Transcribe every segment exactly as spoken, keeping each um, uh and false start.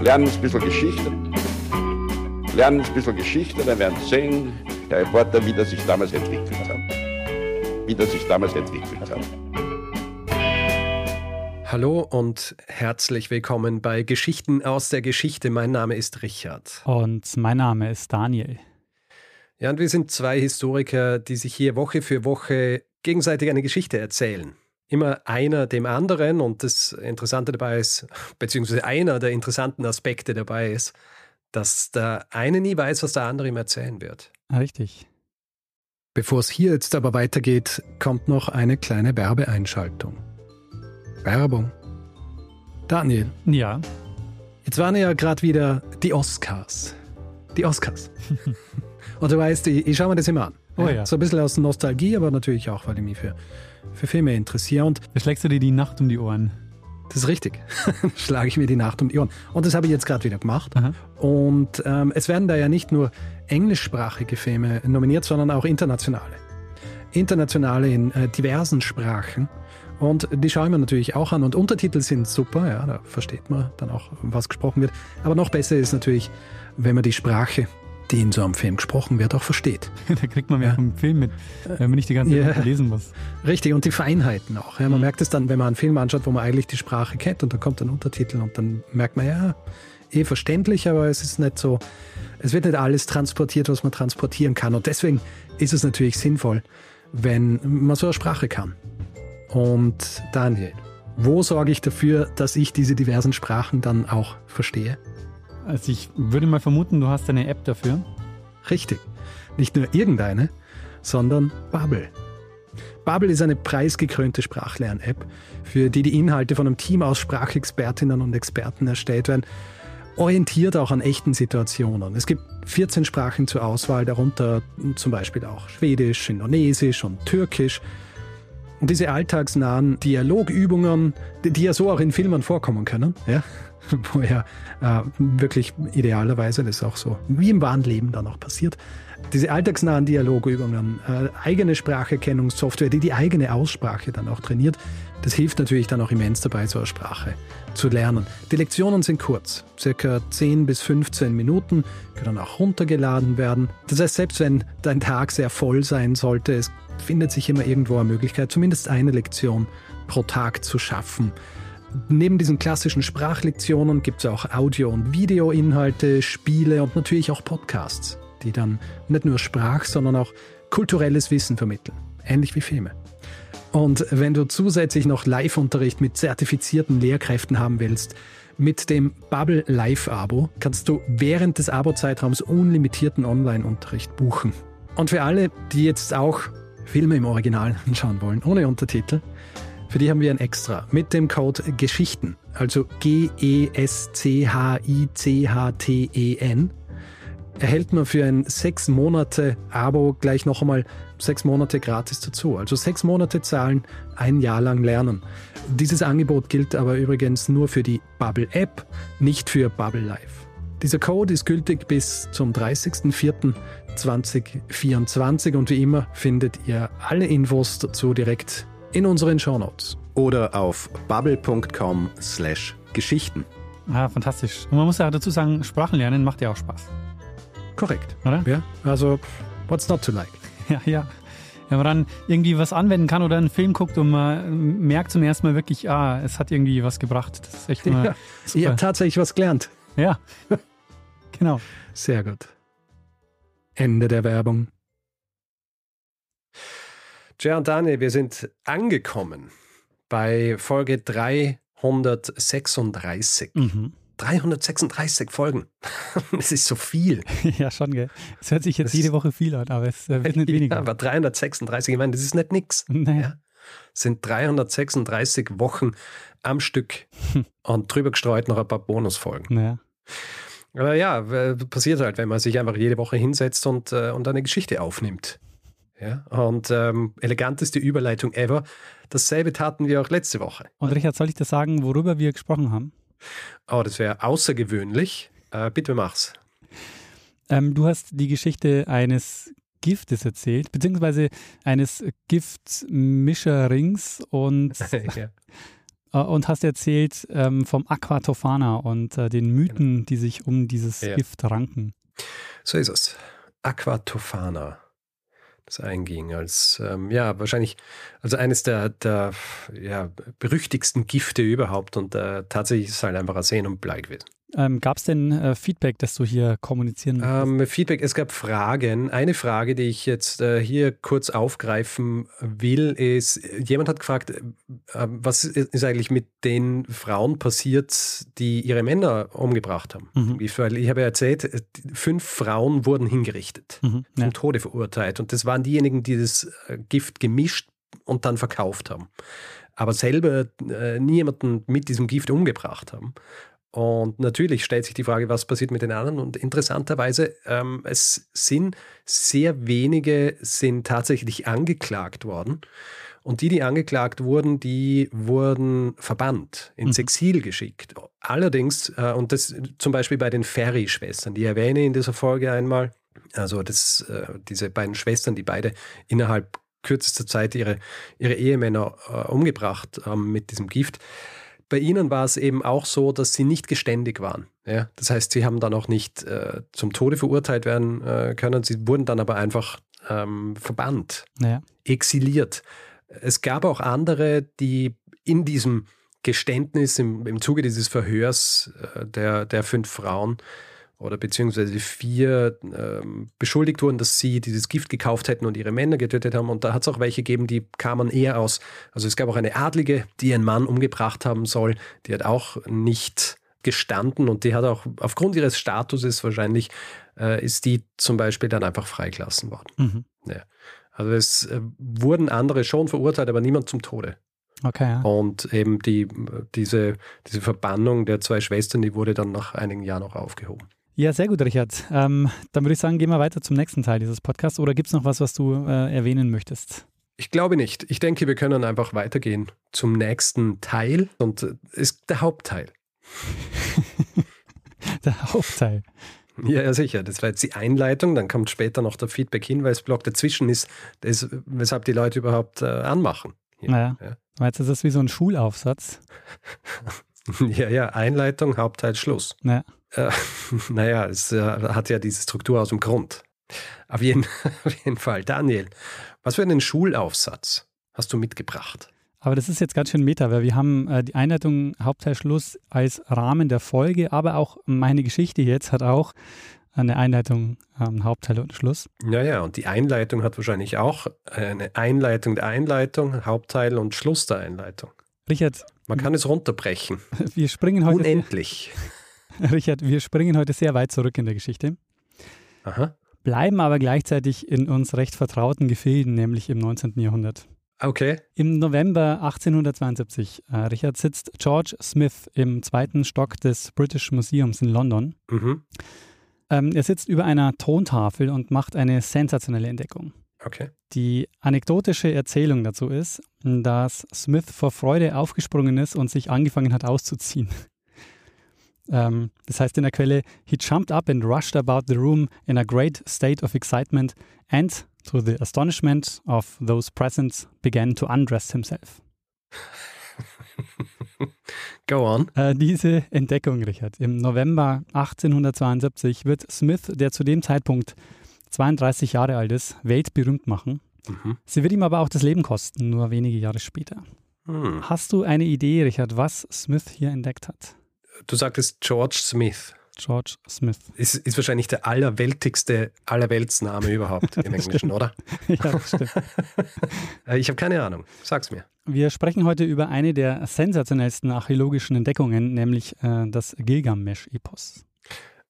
lernen ein bisschen Geschichte. Lernen ein bisschen Geschichte, dann werden Sie sehen, der Reporter, wie das sich damals entwickelt hat. Wie das sich damals entwickelt hat. Hallo und herzlich willkommen bei Geschichten aus der Geschichte. Mein Name ist Richard. Und mein Name ist Daniel. Ja, und wir sind zwei Historiker, die sich hier Woche für Woche gegenseitig eine Geschichte erzählen. Immer einer dem anderen, und das Interessante dabei ist, beziehungsweise einer der interessanten Aspekte dabei ist, dass der eine nie weiß, was der andere ihm erzählen wird. Richtig. Bevor es hier jetzt aber weitergeht, kommt noch eine kleine Werbeeinschaltung. Werbung. Daniel. Ja? Jetzt waren ja gerade wieder die Oscars. Die Oscars. Und du weißt, ich, ich schaue mir das immer an. Oh ja. So ein bisschen aus Nostalgie, aber natürlich auch, weil ich mich für, für Filme interessiere. Und da schlägst du dir die Nacht um die Ohren. Das ist richtig. Schlage ich mir die Nacht um die Ohren. Und das habe ich jetzt gerade wieder gemacht. Aha. Und ähm, es werden da ja nicht nur englischsprachige Filme nominiert, sondern auch internationale. Internationale in äh, diversen Sprachen. Und die schauen wir natürlich auch an. Und Untertitel sind super, ja, da versteht man dann auch, was gesprochen wird. Aber noch besser ist natürlich, wenn man die Sprache, die in so einem Film gesprochen wird, auch versteht. Da kriegt man mehr ja. vom Film mit, wenn man nicht die ganze Zeit ja. lesen muss. Richtig, und die Feinheiten auch. Ja, man mhm. merkt es dann, wenn man einen Film anschaut, wo man eigentlich die Sprache kennt und dann kommt ein Untertitel und dann merkt man, ja, eh verständlich, aber es ist nicht so, es wird nicht alles transportiert, was man transportieren kann. Und deswegen ist es natürlich sinnvoll, wenn man so eine Sprache kann. Und Daniel, wo sorge ich dafür, dass ich diese diversen Sprachen dann auch verstehe? Also ich würde mal vermuten, du hast eine App dafür. Richtig. Nicht nur irgendeine, sondern Babbel. Babbel ist eine preisgekrönte Sprachlern-App, für die die Inhalte von einem Team aus Sprachexpertinnen und Experten erstellt werden, orientiert auch an echten Situationen. Es gibt vierzehn Sprachen zur Auswahl, darunter zum Beispiel auch Schwedisch, Indonesisch und Türkisch. Und diese alltagsnahen Dialogübungen, die ja so auch in Filmen vorkommen können, ja, wo ja äh, wirklich idealerweise, das ist auch so, wie im wahren Leben dann auch passiert, diese alltagsnahen Dialogübungen, äh, eigene Spracherkennungssoftware, die die eigene Aussprache dann auch trainiert, das hilft natürlich dann auch immens dabei, so eine Sprache zu lernen. Die Lektionen sind kurz, circa zehn bis fünfzehn Minuten, können auch runtergeladen werden. Das heißt, selbst wenn dein Tag sehr voll sein sollte, es findet sich immer irgendwo eine Möglichkeit, zumindest eine Lektion pro Tag zu schaffen. Neben diesen klassischen Sprachlektionen gibt es auch Audio- und Videoinhalte, Spiele und natürlich auch Podcasts, die dann nicht nur Sprach-, sondern auch kulturelles Wissen vermitteln, ähnlich wie Filme. Und wenn du zusätzlich noch Live-Unterricht mit zertifizierten Lehrkräften haben willst, mit dem Babbel Live-Abo kannst du während des Abo-Zeitraums unlimitierten Online-Unterricht buchen. Und für alle, die jetzt auch Filme im Original anschauen wollen, ohne Untertitel, für die haben wir ein Extra mit dem Code Geschichten, also G E S C H I C H T E N, erhält man für ein sechs Monate Abo gleich noch einmal sechs Monate gratis dazu. Also sechs Monate zahlen, ein Jahr lang lernen. Dieses Angebot gilt aber übrigens nur für die Babbel-App, nicht für Babbel Live. Dieser Code ist gültig bis zum dreißigsten vierten zweitausendvierundzwanzig und wie immer findet ihr alle Infos dazu direkt in unseren Shownotes. Oder auf babbel.com slash Geschichten. Ah, fantastisch. Und man muss ja dazu sagen, Sprachen lernen macht ja auch Spaß. Korrekt. Oder? Ja, also what's not to like? Ja, ja. Wenn man dann irgendwie was anwenden kann oder einen Film guckt und man merkt zum ersten Mal wirklich, ah, es hat irgendwie was gebracht. Das ist echt immer ja, super. Ich habe tatsächlich was gelernt. Ja, genau. Sehr gut. Ende der Werbung. Ger und Daniel, wir sind angekommen bei Folge dreihundertsechsunddreißig. Mhm. dreihundertsechsunddreißig Folgen. Das ist so viel. Ja, schon, gell? Es hört sich jetzt das jede Woche viel an, aber es wird nicht weniger. Ja, aber dreihundertsechsunddreißig, ich meine, das ist nicht nix. Naja. Ja? Das sind dreihundertsechsunddreißig Wochen am Stück und drüber gestreut noch ein paar Bonusfolgen. Naja. Aber ja, passiert halt, wenn man sich einfach jede Woche hinsetzt und, und eine Geschichte aufnimmt. Ja, und ähm, eleganteste Überleitung ever. Dasselbe taten wir auch letzte Woche. Und Richard, soll ich dir sagen, worüber wir gesprochen haben? Oh, das wäre außergewöhnlich. Äh, bitte mach's. Ähm, du hast die Geschichte eines Giftes erzählt, beziehungsweise eines Giftmischerrings und ja. äh, und hast erzählt ähm, vom Aquatofana und äh, den Mythen, genau, die sich um dieses ja. Gift ranken. So ist es. Aquatofana. Das einging als, ähm, ja, wahrscheinlich, also eines der, der ja, berüchtigsten Gifte überhaupt, und äh, tatsächlich ist es halt einfach Arsen und Blei gewesen. Ähm, gab es denn äh, Feedback, das du hier kommunizieren ähm, Feedback, es gab Fragen. Eine Frage, die ich jetzt äh, hier kurz aufgreifen will, ist, jemand hat gefragt, äh, was ist eigentlich mit den Frauen passiert, die ihre Männer umgebracht haben? Mhm. Ich, weil ich habe ja erzählt, fünf Frauen wurden hingerichtet, mhm, zum ja. Tode verurteilt. Und das waren diejenigen, die das Gift gemischt und dann verkauft haben. Aber selber äh, niemanden mit diesem Gift umgebracht haben. Und natürlich stellt sich die Frage, was passiert mit den anderen? Und interessanterweise, ähm, es sind sehr wenige sind tatsächlich angeklagt worden. Und die, die angeklagt wurden, die wurden verbannt, ins mhm. Exil geschickt. Allerdings, äh, und das zum Beispiel bei den Ferry-Schwestern, die erwähne ich in dieser Folge einmal, also das, äh, diese beiden Schwestern, die beide innerhalb kürzester Zeit ihre, ihre Ehemänner äh, umgebracht haben äh, mit diesem Gift. Bei ihnen war es eben auch so, dass sie nicht geständig waren. Ja? Das heißt, sie haben dann auch nicht äh, zum Tode verurteilt werden äh, können. Sie wurden dann aber einfach ähm, verbannt, ja. exiliert. Es gab auch andere, die in diesem Geständnis, im, im Zuge dieses Verhörs äh, der, der fünf Frauen oder beziehungsweise vier äh, beschuldigt wurden, dass sie dieses Gift gekauft hätten und ihre Männer getötet haben. Und da hat es auch welche gegeben, die kamen eher aus. Also es gab auch eine Adlige, die ihren Mann umgebracht haben soll. Die hat auch nicht gestanden und die hat auch aufgrund ihres Statuses wahrscheinlich, äh, ist die zum Beispiel dann einfach freigelassen worden. Mhm. Ja. Also es äh, wurden andere schon verurteilt, aber niemand zum Tode. Okay, ja. Und eben die, diese, diese Verbannung der zwei Schwestern, die wurde dann nach einigen Jahren auch aufgehoben. Ja, sehr gut, Richard. Ähm, dann würde ich sagen, gehen wir weiter zum nächsten Teil dieses Podcasts. Oder gibt es noch was, was du äh, erwähnen möchtest? Ich glaube nicht. Ich denke, wir können einfach weitergehen zum nächsten Teil. Und äh, ist der Hauptteil. Der Hauptteil. Ja, ja, sicher. Das war jetzt die Einleitung. Dann kommt später noch der Feedback-Hinweis-Block. Dazwischen ist das, weshalb die Leute überhaupt äh, anmachen. Hier. Naja. Ja. Meinst du, das ist wie so ein Schulaufsatz? Ja, ja. Einleitung, Hauptteil, Schluss. Naja. Äh, naja, es äh, hat ja diese Struktur aus dem Grund. Auf jeden, auf jeden Fall. Daniel, was für einen Schulaufsatz hast du mitgebracht? Aber das ist jetzt ganz schön meta, weil wir haben äh, die Einleitung, Hauptteil, Schluss als Rahmen der Folge, aber auch meine Geschichte jetzt hat auch eine Einleitung, ähm, Hauptteil und Schluss. Naja, und die Einleitung hat wahrscheinlich auch eine Einleitung der Einleitung, Hauptteil und Schluss der Einleitung. Richard. Man kann es runterbrechen. Wir springen heute unendlich. Richard, wir springen heute sehr weit zurück in der Geschichte, aha, bleiben aber gleichzeitig in uns recht vertrauten Gefilden, nämlich im neunzehnten Jahrhundert. Okay. Im November achtzehnhundertzweiundsiebzig, äh, Richard, sitzt George Smith im zweiten Stock des British Museums in London. Mhm. Ähm, er sitzt über einer Tontafel und macht eine sensationelle Entdeckung. Okay. Die anekdotische Erzählung dazu ist, dass Smith vor Freude aufgesprungen ist und sich angefangen hat auszuziehen. Um, das heißt in der Quelle, he jumped up and rushed about the room in a great state of excitement and, to the astonishment of those present, began to undress himself. Go on. Uh, diese Entdeckung, Richard, im November achtzehnhundertzweiundsiebzig wird Smith, der zu dem Zeitpunkt zweiunddreißig Jahre alt ist, weltberühmt machen. Mhm. Sie wird ihm aber auch das Leben kosten, nur wenige Jahre später. Mhm. Hast du eine Idee, Richard, was Smith hier entdeckt hat? Du sagtest George Smith. George Smith. Ist, ist wahrscheinlich der allerweltigste Allerweltsname überhaupt im Englischen, oder? Ja, das stimmt. Ich habe keine Ahnung. Sag's mir. Wir sprechen heute über eine der sensationellsten archäologischen Entdeckungen, nämlich äh, das Gilgamesch-Epos.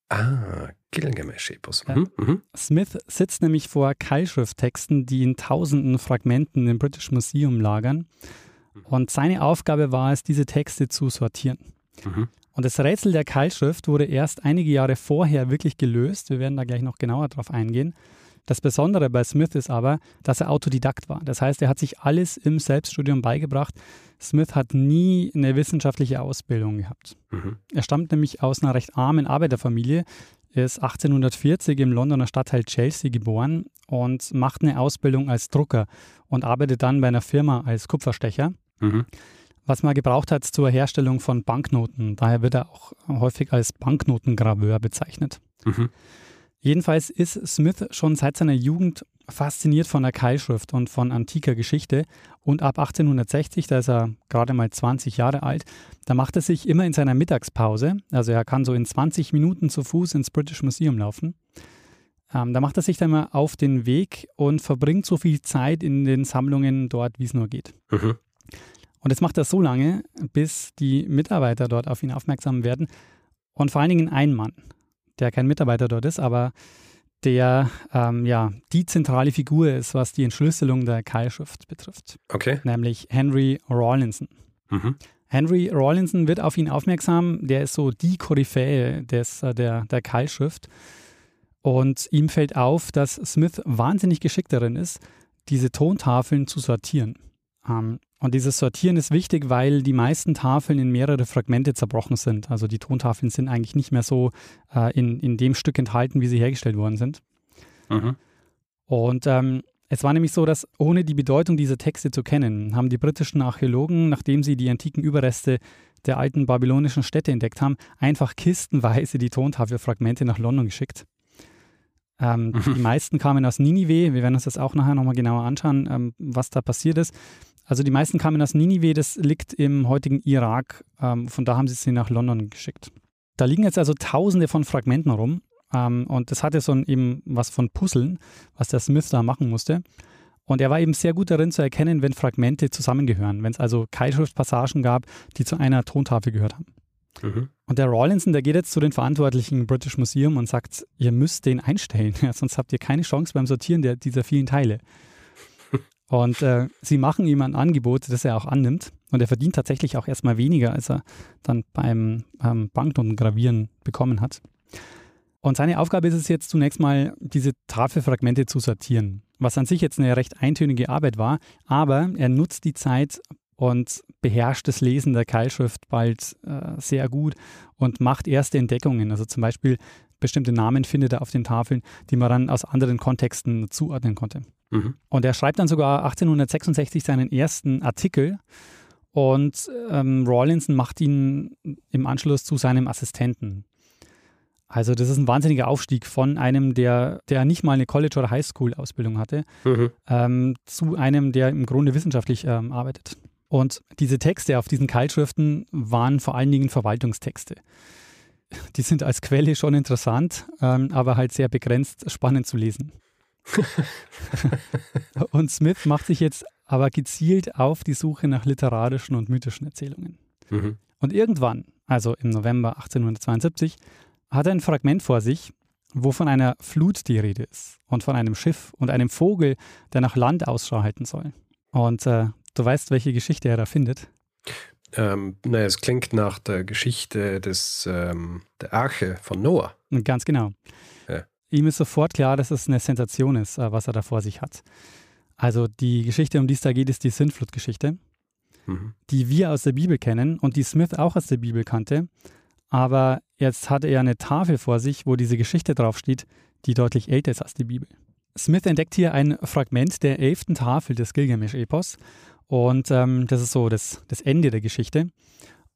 Ah, Gilgamesch-Epos. Mhm. Ja. Mhm. Smith sitzt nämlich vor Keilschrifttexten, die in tausenden Fragmenten im British Museum lagern. Und seine Aufgabe war es, diese Texte zu sortieren. Mhm. Und das Rätsel der Keilschrift wurde erst einige Jahre vorher wirklich gelöst. Wir werden da gleich noch genauer drauf eingehen. Das Besondere bei Smith ist aber, dass er Autodidakt war. Das heißt, er hat sich alles im Selbststudium beigebracht. Smith hat nie eine wissenschaftliche Ausbildung gehabt. Mhm. Er stammt nämlich aus einer recht armen Arbeiterfamilie. Er ist achtzehnhundertvierzig im Londoner Stadtteil Chelsea geboren und macht eine Ausbildung als Drucker und arbeitet dann bei einer Firma als Kupferstecher. Mhm. was man gebraucht hat zur Herstellung von Banknoten. Daher wird er auch häufig als Banknotengraveur bezeichnet. Mhm. Jedenfalls ist Smith schon seit seiner Jugend fasziniert von der Keilschrift und von antiker Geschichte. Und ab achtzehnhundertsechzig, da ist er gerade mal zwanzig Jahre alt, da macht er sich immer in seiner Mittagspause, also er kann so in zwanzig Minuten zu Fuß ins British Museum laufen, ähm, da macht er sich dann mal auf den Weg und verbringt so viel Zeit in den Sammlungen dort, wie es nur geht. Mhm. Und das macht er so lange, bis die Mitarbeiter dort auf ihn aufmerksam werden. Und vor allen Dingen ein Mann, der kein Mitarbeiter dort ist, aber der ähm, ja, die zentrale Figur ist, was die Entschlüsselung der Keilschrift betrifft. Okay. Nämlich Henry Rawlinson. Mhm. Henry Rawlinson wird auf ihn aufmerksam. Der ist so die Koryphäe des, der, der Keilschrift. Und ihm fällt auf, dass Smith wahnsinnig geschickt darin ist, diese Tontafeln zu sortieren. Ähm, und dieses Sortieren ist wichtig, weil die meisten Tafeln in mehrere Fragmente zerbrochen sind. Also die Tontafeln sind eigentlich nicht mehr so äh, in, in dem Stück enthalten, wie sie hergestellt worden sind. Mhm. Und ähm, es war nämlich so, dass ohne die Bedeutung dieser Texte zu kennen, haben die britischen Archäologen, nachdem sie die antiken Überreste der alten babylonischen Städte entdeckt haben, einfach kistenweise die Tontafelfragmente nach London geschickt. Ähm, mhm. Die meisten kamen aus Ninive. Wir werden uns das auch nachher nochmal genauer anschauen, ähm, was da passiert ist. Also die meisten kamen aus Ninive, das liegt im heutigen Irak. Ähm, von da haben sie sie nach London geschickt. Da liegen jetzt also tausende von Fragmenten rum. Ähm, und das hatte so ein, eben was von Puzzeln, was der Smith da machen musste. Und er war eben sehr gut darin zu erkennen, wenn Fragmente zusammengehören. Wenn es also Keilschriftpassagen gab, die zu einer Tontafel gehört haben. Mhm. Und der Rawlinson, der geht jetzt zu den Verantwortlichen im British Museum und sagt, ihr müsst den einstellen, ja, sonst habt ihr keine Chance beim Sortieren der, dieser vielen Teile. Und äh, sie machen ihm ein Angebot, das er auch annimmt. Und er verdient tatsächlich auch erstmal weniger, als er dann beim ähm, Banknotengravieren bekommen hat. Und seine Aufgabe ist es jetzt zunächst mal, diese Tafelfragmente zu sortieren, was an sich jetzt eine recht eintönige Arbeit war, aber er nutzt die Zeit und beherrscht das Lesen der Keilschrift bald äh, sehr gut und macht erste Entdeckungen. Also zum Beispiel bestimmte Namen findet er auf den Tafeln, die man dann aus anderen Kontexten zuordnen konnte. Mhm. Und er schreibt dann sogar achtzehnhundertsechsundsechzig seinen ersten Artikel und ähm, Rawlinson macht ihn im Anschluss zu seinem Assistenten. Also das ist ein wahnsinniger Aufstieg von einem, der, der nicht mal eine College- oder Highschool-Ausbildung hatte, mhm. ähm, zu einem, der im Grunde wissenschaftlich ähm, arbeitet. Und diese Texte auf diesen Keilschriften waren vor allen Dingen Verwaltungstexte. Die sind als Quelle schon interessant, ähm, aber halt sehr begrenzt spannend zu lesen. Und Smith macht sich jetzt aber gezielt auf die Suche nach literarischen und mythischen Erzählungen. Mhm. Und irgendwann, also im November achtzehnhundertzweiundsiebzig, hat er ein Fragment vor sich, wo von einer Flut die Rede ist und von einem Schiff und einem Vogel, der nach Land Ausschau halten soll. Und äh, du weißt, welche Geschichte er da findet? Ähm, naja, es klingt nach der Geschichte des, ähm, der Arche von Noah. Ganz genau. Ja. Ihm ist sofort klar, dass es eine Sensation ist, was er da vor sich hat. Also die Geschichte, um die es da geht, ist die Sintflut-Geschichte, mhm. die wir aus der Bibel kennen und die Smith auch aus der Bibel kannte. Aber jetzt hat er eine Tafel vor sich, wo diese Geschichte draufsteht, die deutlich älter ist als die Bibel. Smith entdeckt hier ein Fragment der elften Tafel des Gilgamesch-Epos. Und ähm, das ist so das, das Ende der Geschichte.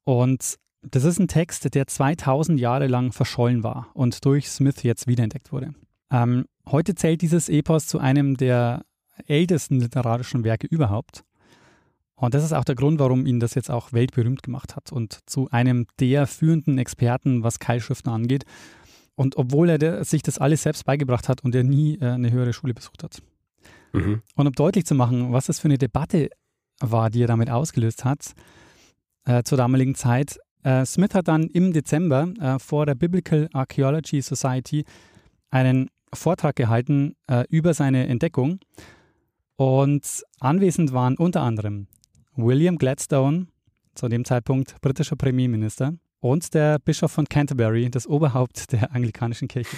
Und das ist ein Text, der zweitausend Jahre lang verschollen war und durch Smith jetzt wiederentdeckt wurde. Ähm, heute zählt dieses Epos zu einem der ältesten literarischen Werke überhaupt. Und das ist auch der Grund, warum ihn das jetzt auch weltberühmt gemacht hat und zu einem der führenden Experten, was Keilschriften angeht. Und obwohl er der, sich das alles selbst beigebracht hat und er nie äh, eine höhere Schule besucht hat. Mhm. Und um deutlich zu machen, was das für eine Debatte war, die er damit ausgelöst hat, äh, zur damaligen Zeit. Äh, Smith hat dann im Dezember äh, vor der Biblical Archaeology Society einen Vortrag gehalten äh, über seine Entdeckung und anwesend waren unter anderem William Gladstone, zu dem Zeitpunkt britischer Premierminister, und der Bischof von Canterbury, das Oberhaupt der anglikanischen Kirche.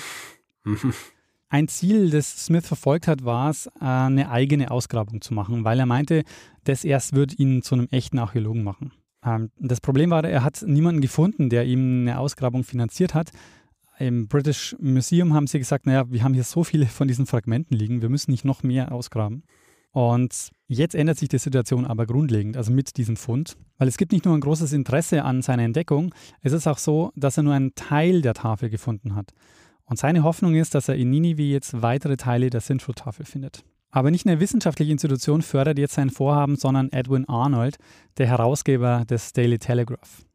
Ein Ziel, das Smith verfolgt hat, war es, eine eigene Ausgrabung zu machen, weil er meinte, das erst würde ihn zu einem echten Archäologen machen. Das Problem war, er hat niemanden gefunden, der ihm eine Ausgrabung finanziert hat. Im British Museum haben sie gesagt, naja, wir haben hier so viele von diesen Fragmenten liegen, wir müssen nicht noch mehr ausgraben. Und Jetzt ändert sich die Situation aber grundlegend, also mit diesem Fund, weil es gibt nicht nur ein großes Interesse an seiner Entdeckung, es ist auch so, dass er nur einen Teil der Tafel gefunden hat. Und seine Hoffnung ist, dass er in Ninive jetzt weitere Teile der Sintra-Tafel findet. Aber nicht eine wissenschaftliche Institution fördert jetzt sein Vorhaben, sondern Edwin Arnold, der Herausgeber des Daily Telegraph.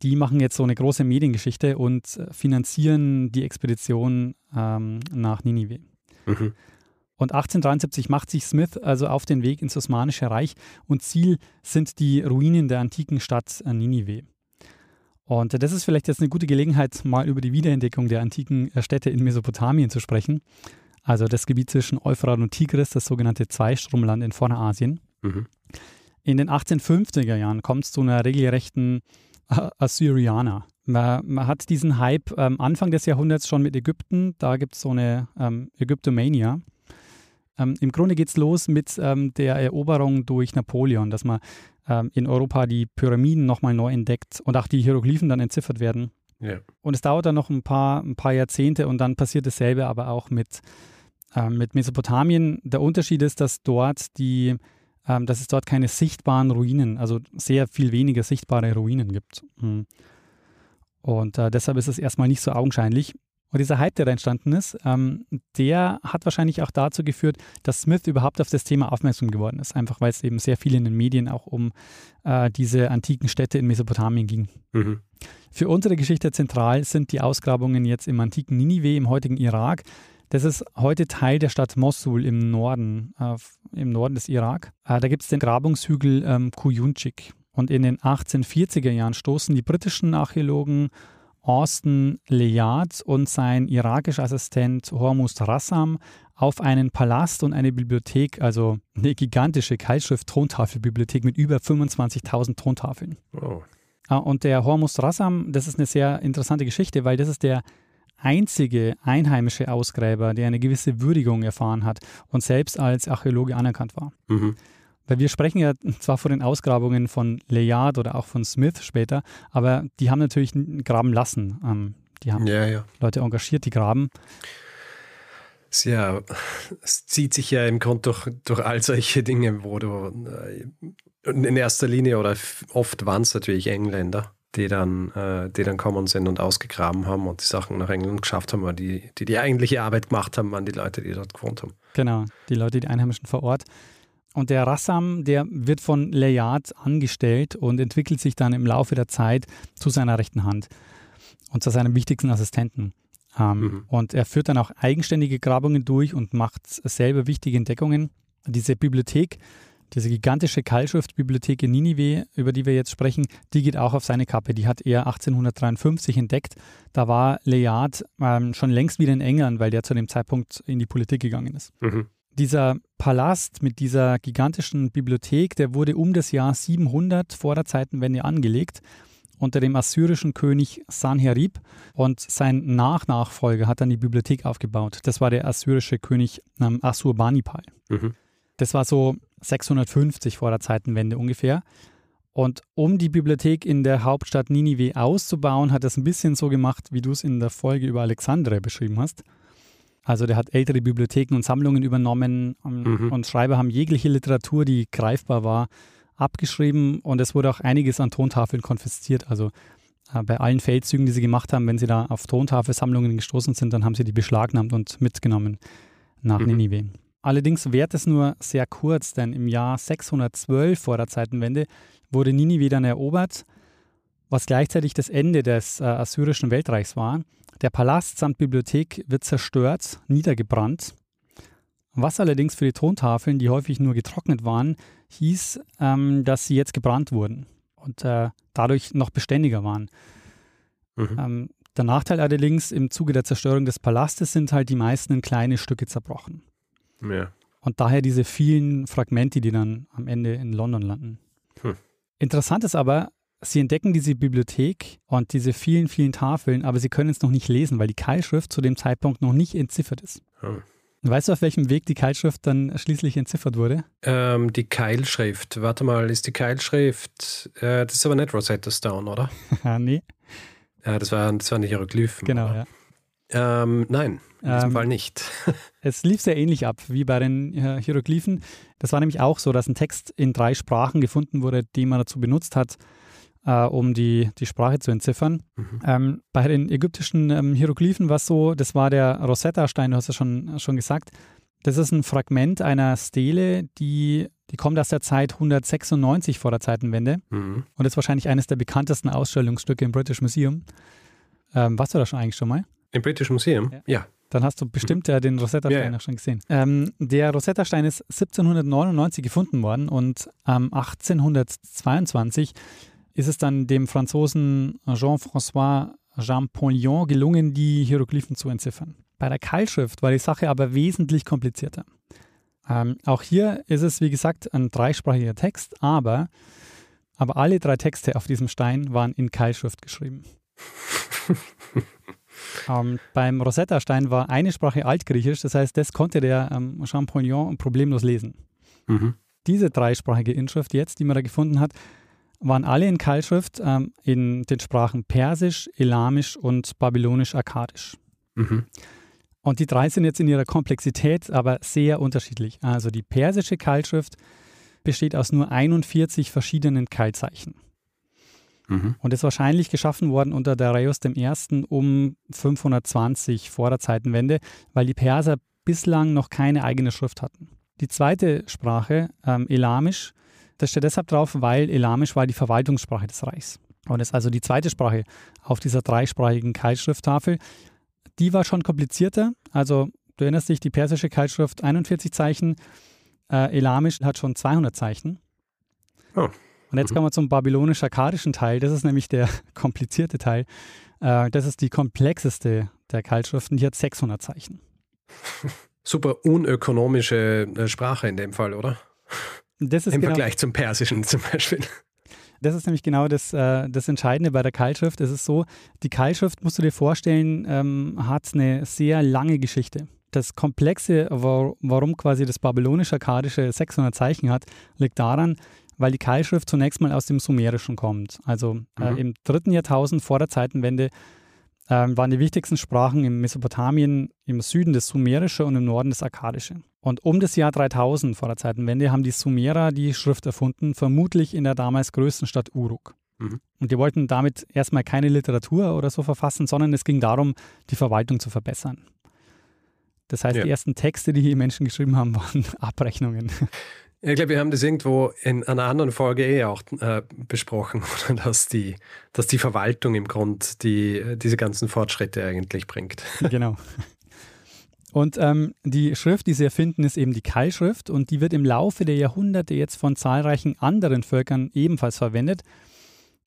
Die machen jetzt so eine große Mediengeschichte und finanzieren die Expedition ähm, nach Ninive. Mhm. Und achtzehnhundertdreiundsiebzig macht sich Smith also auf den Weg ins Osmanische Reich und Ziel sind die Ruinen der antiken Stadt Ninive. Und das ist vielleicht jetzt eine gute Gelegenheit, mal über die Wiederentdeckung der antiken Städte in Mesopotamien zu sprechen. Also das Gebiet zwischen Euphrat und Tigris, das sogenannte Zweistromland in Vorderasien. Mhm. In den achtzehnhundertfünfziger Jahren kommt es zu einer regelrechten Assyriana. Man, man hat diesen Hype ähm, Anfang des Jahrhunderts schon mit Ägypten. Da gibt es so eine ähm, Ägyptomania. Ähm, Im Grunde geht es los mit ähm, der Eroberung durch Napoleon, dass man ähm, in Europa die Pyramiden nochmal neu entdeckt und auch die Hieroglyphen dann entziffert werden. Yeah. Und es dauert dann noch ein paar, ein paar Jahrzehnte und dann passiert dasselbe aber auch mit, ähm, mit Mesopotamien. Der Unterschied ist, dass, dort die, ähm, dass es dort keine sichtbaren Ruinen, also sehr viel weniger sichtbare Ruinen gibt. Mhm. Und äh, deshalb ist es erstmal nicht so augenscheinlich. Und dieser Hype, der da entstanden ist, ähm, der hat wahrscheinlich auch dazu geführt, dass Smith überhaupt auf das Thema aufmerksam geworden ist. Einfach weil es eben sehr viel in den Medien auch um äh, diese antiken Städte in Mesopotamien ging. Mhm. Für unsere Geschichte zentral sind die Ausgrabungen jetzt im antiken Ninive, im heutigen Irak. Das ist heute Teil der Stadt Mossul im Norden, äh, im Norden des Irak. Äh, da gibt es den Grabungshügel ähm, Kuyunchik. Und in den achtzehnhundertvierziger Jahren stoßen die britischen Archäologen Austin Layard und sein irakischer Assistent Hormuz Rassam auf einen Palast und eine Bibliothek, also eine gigantische Keilschrift-Tontafelbibliothek mit über fünfundzwanzigtausend Tontafeln. Oh. Und der Hormuz Rassam, das ist eine sehr interessante Geschichte, weil das ist der einzige einheimische Ausgräber, der eine gewisse Würdigung erfahren hat und selbst als Archäologe anerkannt war. Mhm. Weil wir sprechen ja zwar von den Ausgrabungen von Layard oder auch von Smith später, aber die haben natürlich graben lassen. Ähm, die haben ja, ja. Leute engagiert, die graben. Ja, es zieht sich ja im Grund durch, durch all solche Dinge, wo du äh, in erster Linie oder oft waren es natürlich Engländer, die dann, äh, die dann kommen sind und ausgegraben haben und die Sachen nach England geschafft haben, die, die die eigentliche Arbeit gemacht haben, waren die Leute, die dort gewohnt haben. Genau, die Leute, die Einheimischen vor Ort. Und der Rassam, der wird von Layard angestellt und entwickelt sich dann im Laufe der Zeit zu seiner rechten Hand und zu seinem wichtigsten Assistenten. Ähm, mhm. Und er führt dann auch eigenständige Grabungen durch und macht selber wichtige Entdeckungen. Diese Bibliothek, diese gigantische Keilschriftbibliothek in Ninive, über die wir jetzt sprechen, die geht auch auf seine Kappe. Die hat er achtzehnhundertdreiundfünfzig entdeckt. Da war Layard ähm, schon längst wieder in England, weil der zu dem Zeitpunkt in die Politik gegangen ist. Mhm. Dieser Palast mit dieser gigantischen Bibliothek, der wurde um das Jahr siebenhundert vor der Zeitenwende angelegt unter dem assyrischen König Sanherib und sein Nachnachfolger hat dann die Bibliothek aufgebaut. Das war der assyrische König Assurbanipal. Mhm. Das war so sechshundertfünfzig vor der Zeitenwende ungefähr. Und um die Bibliothek in der Hauptstadt Ninive auszubauen, hat er es ein bisschen so gemacht, wie du es in der Folge über Alexandria beschrieben hast. Also der hat ältere Bibliotheken und Sammlungen übernommen mhm. und Schreiber haben jegliche Literatur, die greifbar war, abgeschrieben und es wurde auch einiges an Tontafeln konfisziert. Also äh, bei allen Feldzügen, die sie gemacht haben, wenn sie da auf Tontafelsammlungen gestoßen sind, dann haben sie die beschlagnahmt und mitgenommen nach mhm. Ninive. Allerdings währt es nur sehr kurz, denn im Jahr sechshundertzwölf vor der Zeitenwende wurde Ninive dann erobert, was gleichzeitig das Ende des äh, assyrischen Weltreichs war. Der Palast samt Bibliothek wird zerstört, niedergebrannt. Was allerdings für die Tontafeln, die häufig nur getrocknet waren, hieß, ähm, dass sie jetzt gebrannt wurden und äh, dadurch noch beständiger waren. Mhm. Ähm, der Nachteil allerdings im Zuge der Zerstörung des Palastes sind halt die meisten in kleine Stücke zerbrochen. Ja. Und daher diese vielen Fragmente, die dann am Ende in London landen. Hm. Interessant ist aber, sie entdecken diese Bibliothek und diese vielen, vielen Tafeln, aber sie können es noch nicht lesen, weil die Keilschrift zu dem Zeitpunkt noch nicht entziffert ist. Hm. Weißt du, auf welchem Weg die Keilschrift dann schließlich entziffert wurde? Ähm, die Keilschrift, warte mal, ist die Keilschrift, äh, das ist aber nicht Rosetta-Stein, oder? Nee. Ja, das waren, das waren die Hieroglyphen. Genau, oder? Ja. Ähm, nein, in diesem ähm, Fall nicht. Es lief sehr ähnlich ab wie bei den äh, Hieroglyphen. Das war nämlich auch so, dass ein Text in drei Sprachen gefunden wurde, die man dazu benutzt hat, äh, um die, die Sprache zu entziffern. Mhm. Ähm, bei den ägyptischen ähm, Hieroglyphen war es so, das war der Rosetta-Stein, du hast es schon, schon gesagt. Das ist ein Fragment einer Stele, die, die kommt aus der Zeit hundertsechsundneunzig vor der Zeitenwende mhm. und ist wahrscheinlich eines der bekanntesten Ausstellungsstücke im British Museum. Ähm, warst du da schon eigentlich schon mal? Im British Museum? Ja. ja. Dann hast du bestimmt mhm. den Rosetta-Stein ja, ja. auch schon gesehen. Ähm, der Rosetta-Stein ist siebzehnhundertneunundneunzig gefunden worden und ähm, achtzehnhundertzweiundzwanzig ist es dann dem Franzosen Jean-François Champollion gelungen, die Hieroglyphen zu entziffern. Bei der Keilschrift war die Sache aber wesentlich komplizierter. Ähm, auch hier ist es, wie gesagt, ein dreisprachiger Text, aber, aber alle drei Texte auf diesem Stein waren in Keilschrift geschrieben. Ähm, beim Rosetta-Stein war eine Sprache Altgriechisch, das heißt, das konnte der ähm, Champollion problemlos lesen. Mhm. Diese dreisprachige Inschrift jetzt, die man da gefunden hat, waren alle in Keilschrift ähm, in den Sprachen Persisch, Elamisch und Babylonisch-Akkadisch. Mhm. Und die drei sind jetzt in ihrer Komplexität aber sehr unterschiedlich. Also die persische Keilschrift besteht aus nur einundvierzig verschiedenen Keilzeichen. Und ist wahrscheinlich geschaffen worden unter Darius I. um fünfhundertzwanzig vor der Zeitenwende, weil die Perser bislang noch keine eigene Schrift hatten. Die zweite Sprache, ähm, Elamisch, das steht deshalb drauf, weil Elamisch war die Verwaltungssprache des Reichs. Und ist also die zweite Sprache auf dieser dreisprachigen Keilschrifttafel. Die war schon komplizierter. Also du erinnerst dich, die persische Keilschrift einundvierzig Zeichen, äh, Elamisch hat schon zweihundert Zeichen. Oh. Und jetzt kommen wir zum babylonisch-akkadischen Teil. Das ist nämlich der komplizierte Teil. Das ist die komplexeste der Keilschriften. Die hat sechshundert Zeichen. Super unökonomische Sprache in dem Fall, oder? Das ist im genau, Vergleich zum Persischen zum Beispiel. Das ist nämlich genau das, das Entscheidende bei der Keilschrift. Es ist so, die Keilschrift, musst du dir vorstellen, hat eine sehr lange Geschichte. Das Komplexe, warum quasi das babylonisch-akkadische sechshundert Zeichen hat, liegt daran, weil die Keilschrift zunächst mal aus dem Sumerischen kommt. Also mhm. äh, im dritten Jahrtausend vor der Zeitenwende äh, waren die wichtigsten Sprachen in Mesopotamien im Süden das Sumerische und im Norden das Akkadische. Und um das Jahr dreitausend vor der Zeitenwende haben die Sumerer die Schrift erfunden, vermutlich in der damals größten Stadt Uruk. Mhm. Und die wollten damit erstmal keine Literatur oder so verfassen, sondern es ging darum, die Verwaltung zu verbessern. Das heißt, ja. die ersten Texte, die hier Menschen geschrieben haben, waren Abrechnungen. Ich glaube, wir haben das irgendwo in einer anderen Folge eh auch äh, besprochen, dass die, dass die Verwaltung im Grunde die, diese ganzen Fortschritte eigentlich bringt. Genau. Und ähm, die Schrift, die sie erfinden, ist eben die Keilschrift und die wird im Laufe der Jahrhunderte jetzt von zahlreichen anderen Völkern ebenfalls verwendet,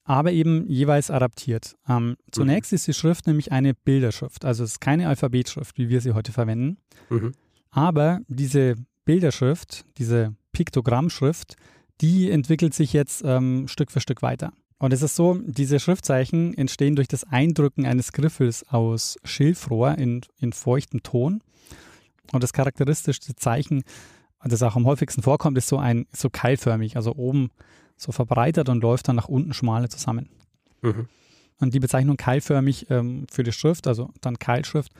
aber eben jeweils adaptiert. Ähm, zunächst mhm. ist die Schrift nämlich eine Bilderschrift, also es ist keine Alphabetschrift, wie wir sie heute verwenden, mhm. aber diese Bilderschrift, diese Piktogrammschrift, die entwickelt sich jetzt ähm, Stück für Stück weiter. Und es ist so, diese Schriftzeichen entstehen durch das Eindrücken eines Griffels aus Schilfrohr in, in feuchtem Ton. Und das charakteristischste Zeichen, das auch am häufigsten vorkommt, ist so ein so keilförmig, also oben so verbreitert und läuft dann nach unten schmaler zusammen. Mhm. Und die Bezeichnung keilförmig ähm, für die Schrift, also dann Keilschrift,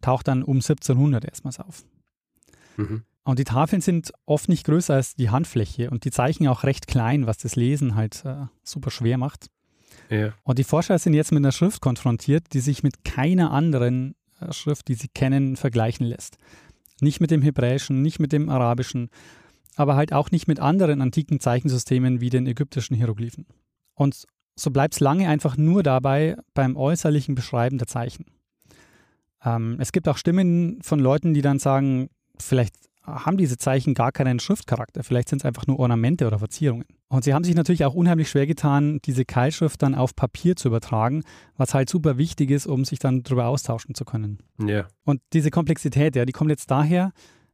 taucht dann um siebzehnhundert erstmals auf. Mhm. Und die Tafeln sind oft nicht größer als die Handfläche und die Zeichen auch recht klein, was das Lesen halt äh, super schwer macht. Ja. Und die Forscher sind jetzt mit einer Schrift konfrontiert, die sich mit keiner anderen äh, Schrift, die sie kennen, vergleichen lässt. Nicht mit dem Hebräischen, nicht mit dem Arabischen, aber halt auch nicht mit anderen antiken Zeichensystemen wie den ägyptischen Hieroglyphen. Und so bleibt es lange einfach nur dabei beim äußerlichen Beschreiben der Zeichen. Ähm, es gibt auch Stimmen von Leuten, die dann sagen, vielleicht haben diese Zeichen gar keinen Schriftcharakter. Vielleicht sind es einfach nur Ornamente oder Verzierungen. Und sie haben sich natürlich auch unheimlich schwer getan, diese Keilschrift dann auf Papier zu übertragen, was halt super wichtig ist, um sich dann darüber austauschen zu können. Yeah. Und diese Komplexität, ja, die kommt jetzt daher,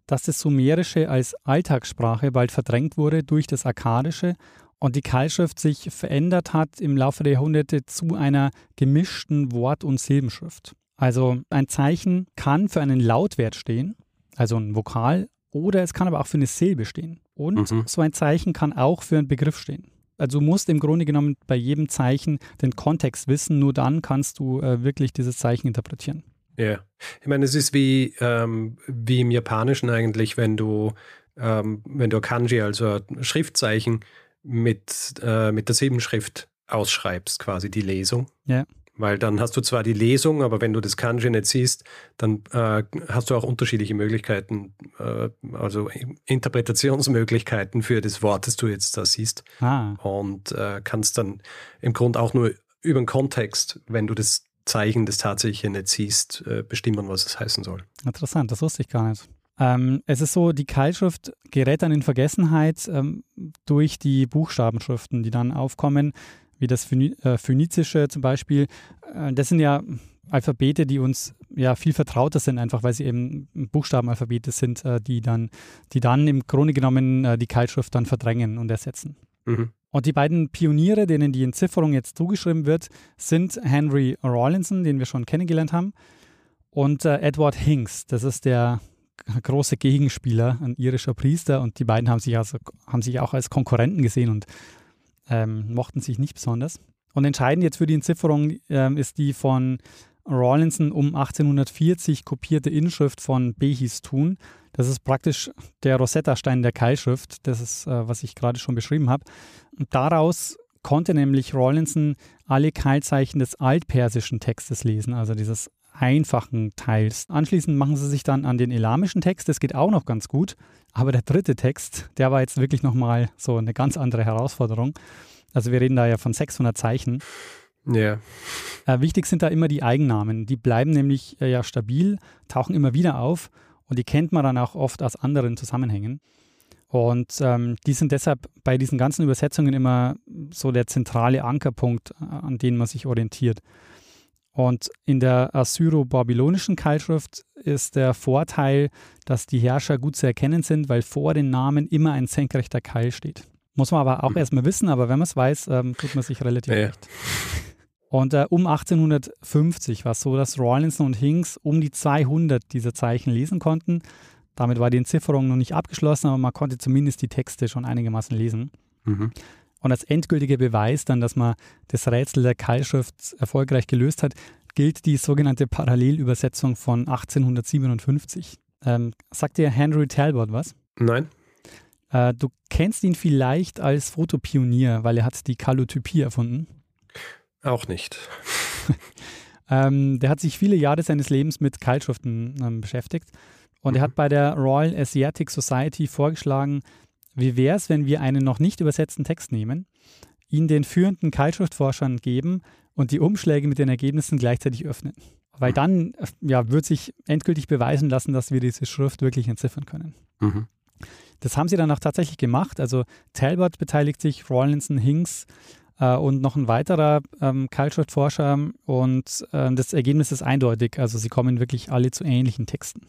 dass das Sumerische als Alltagssprache bald verdrängt wurde durch das Akkadische und die Keilschrift sich verändert hat im Laufe der Jahrhunderte zu einer gemischten Wort- und Silbenschrift. Also ein Zeichen kann für einen Lautwert stehen, also ein Vokal, oder es kann aber auch für eine Silbe stehen. Und mhm. so ein Zeichen kann auch für einen Begriff stehen. Also du musst im Grunde genommen bei jedem Zeichen den Kontext wissen, nur dann kannst du äh, wirklich dieses Zeichen interpretieren. Ja, ich meine, es ist wie, ähm, wie im Japanischen eigentlich, wenn du, ähm, wenn du Kanji, also Schriftzeichen, mit, äh, mit der Silbenschrift ausschreibst, quasi die Lesung. Ja. Weil dann hast du zwar die Lesung, aber wenn du das Kanji nicht siehst, dann äh, hast du auch unterschiedliche Möglichkeiten, äh, also Interpretationsmöglichkeiten für das Wort, das du jetzt da siehst. Ah. Und äh, kannst dann im Grunde auch nur über den Kontext, wenn du das Zeichen des Tatsächlichen nicht siehst, äh, bestimmen, was es heißen soll. Interessant, das wusste ich gar nicht. Ähm, es ist so, die Keilschrift gerät dann in Vergessenheit ähm, durch die Buchstabenschriften, die dann aufkommen, wie das Phönizische zum Beispiel. Das sind ja Alphabete, die uns ja viel vertrauter sind, einfach weil sie eben Buchstabenalphabete sind, die dann, die dann im Grunde genommen die Keilschrift dann verdrängen und ersetzen. Mhm. Und die beiden Pioniere, denen die Entzifferung jetzt zugeschrieben wird, sind Henry Rawlinson, den wir schon kennengelernt haben, und Edward Hinks. Das ist der große Gegenspieler, ein irischer Priester. Und die beiden haben sich, also, haben sich auch als Konkurrenten gesehen und Ähm, mochten sich nicht besonders. Und entscheidend jetzt für die Entzifferung ähm, ist die von Rawlinson um achtzehnhundertvierzig kopierte Inschrift von Behistun. Das ist praktisch der Rosetta-Stein der Keilschrift. Das ist, äh, was ich gerade schon beschrieben habe. Daraus konnte nämlich Rawlinson alle Keilzeichen des altpersischen Textes lesen, also dieses einfachen Teils. Anschließend machen sie sich dann an den elamischen Text. Das geht auch noch ganz gut. Aber der dritte Text, der war jetzt wirklich nochmal so eine ganz andere Herausforderung. Also wir reden da ja von sechshundert Zeichen. Ja. Yeah. Äh, wichtig sind da immer die Eigennamen. Die bleiben nämlich äh, ja stabil, tauchen immer wieder auf. Und die kennt man dann auch oft aus anderen Zusammenhängen. Und ähm, die sind deshalb bei diesen ganzen Übersetzungen immer so der zentrale Ankerpunkt, äh, an den man sich orientiert. Und in der assyro-babylonischen Keilschrift ist der Vorteil, dass die Herrscher gut zu erkennen sind, weil vor den Namen immer ein senkrechter Keil steht. Muss man aber auch hm. erstmal wissen, aber wenn man es weiß, ähm, tut man sich relativ ja. recht. Und äh, um achtzehnhundertfünfzig war es so, dass Rawlinson und Hinks um die zweihundert dieser Zeichen lesen konnten. Damit war die Entzifferung noch nicht abgeschlossen, aber man konnte zumindest die Texte schon einigermaßen lesen. Mhm. Und als endgültiger Beweis dann, dass man das Rätsel der Keilschrift erfolgreich gelöst hat, gilt die sogenannte Parallelübersetzung von achtzehnhundertsiebenundfünfzig. Ähm, sagt dir Henry Talbot was? Nein. Äh, du kennst ihn vielleicht als Fotopionier, weil er hat die Kallotypie erfunden. Auch nicht. ähm, der hat sich viele Jahre seines Lebens mit Keilschriften ähm, beschäftigt. Und mhm. er hat bei der Royal Asiatic Society vorgeschlagen, wie wäre es, wenn wir einen noch nicht übersetzten Text nehmen, ihn den führenden Keilschriftforschern geben und die Umschläge mit den Ergebnissen gleichzeitig öffnen? Weil dann ja, wird sich endgültig beweisen lassen, dass wir diese Schrift wirklich entziffern können. Mhm. Das haben sie dann auch tatsächlich gemacht. Also Talbot beteiligt sich, Rawlinson, Hinks äh, und noch ein weiterer ähm, Keilschriftforscher. Und äh, das Ergebnis ist eindeutig. Also sie kommen wirklich alle zu ähnlichen Texten.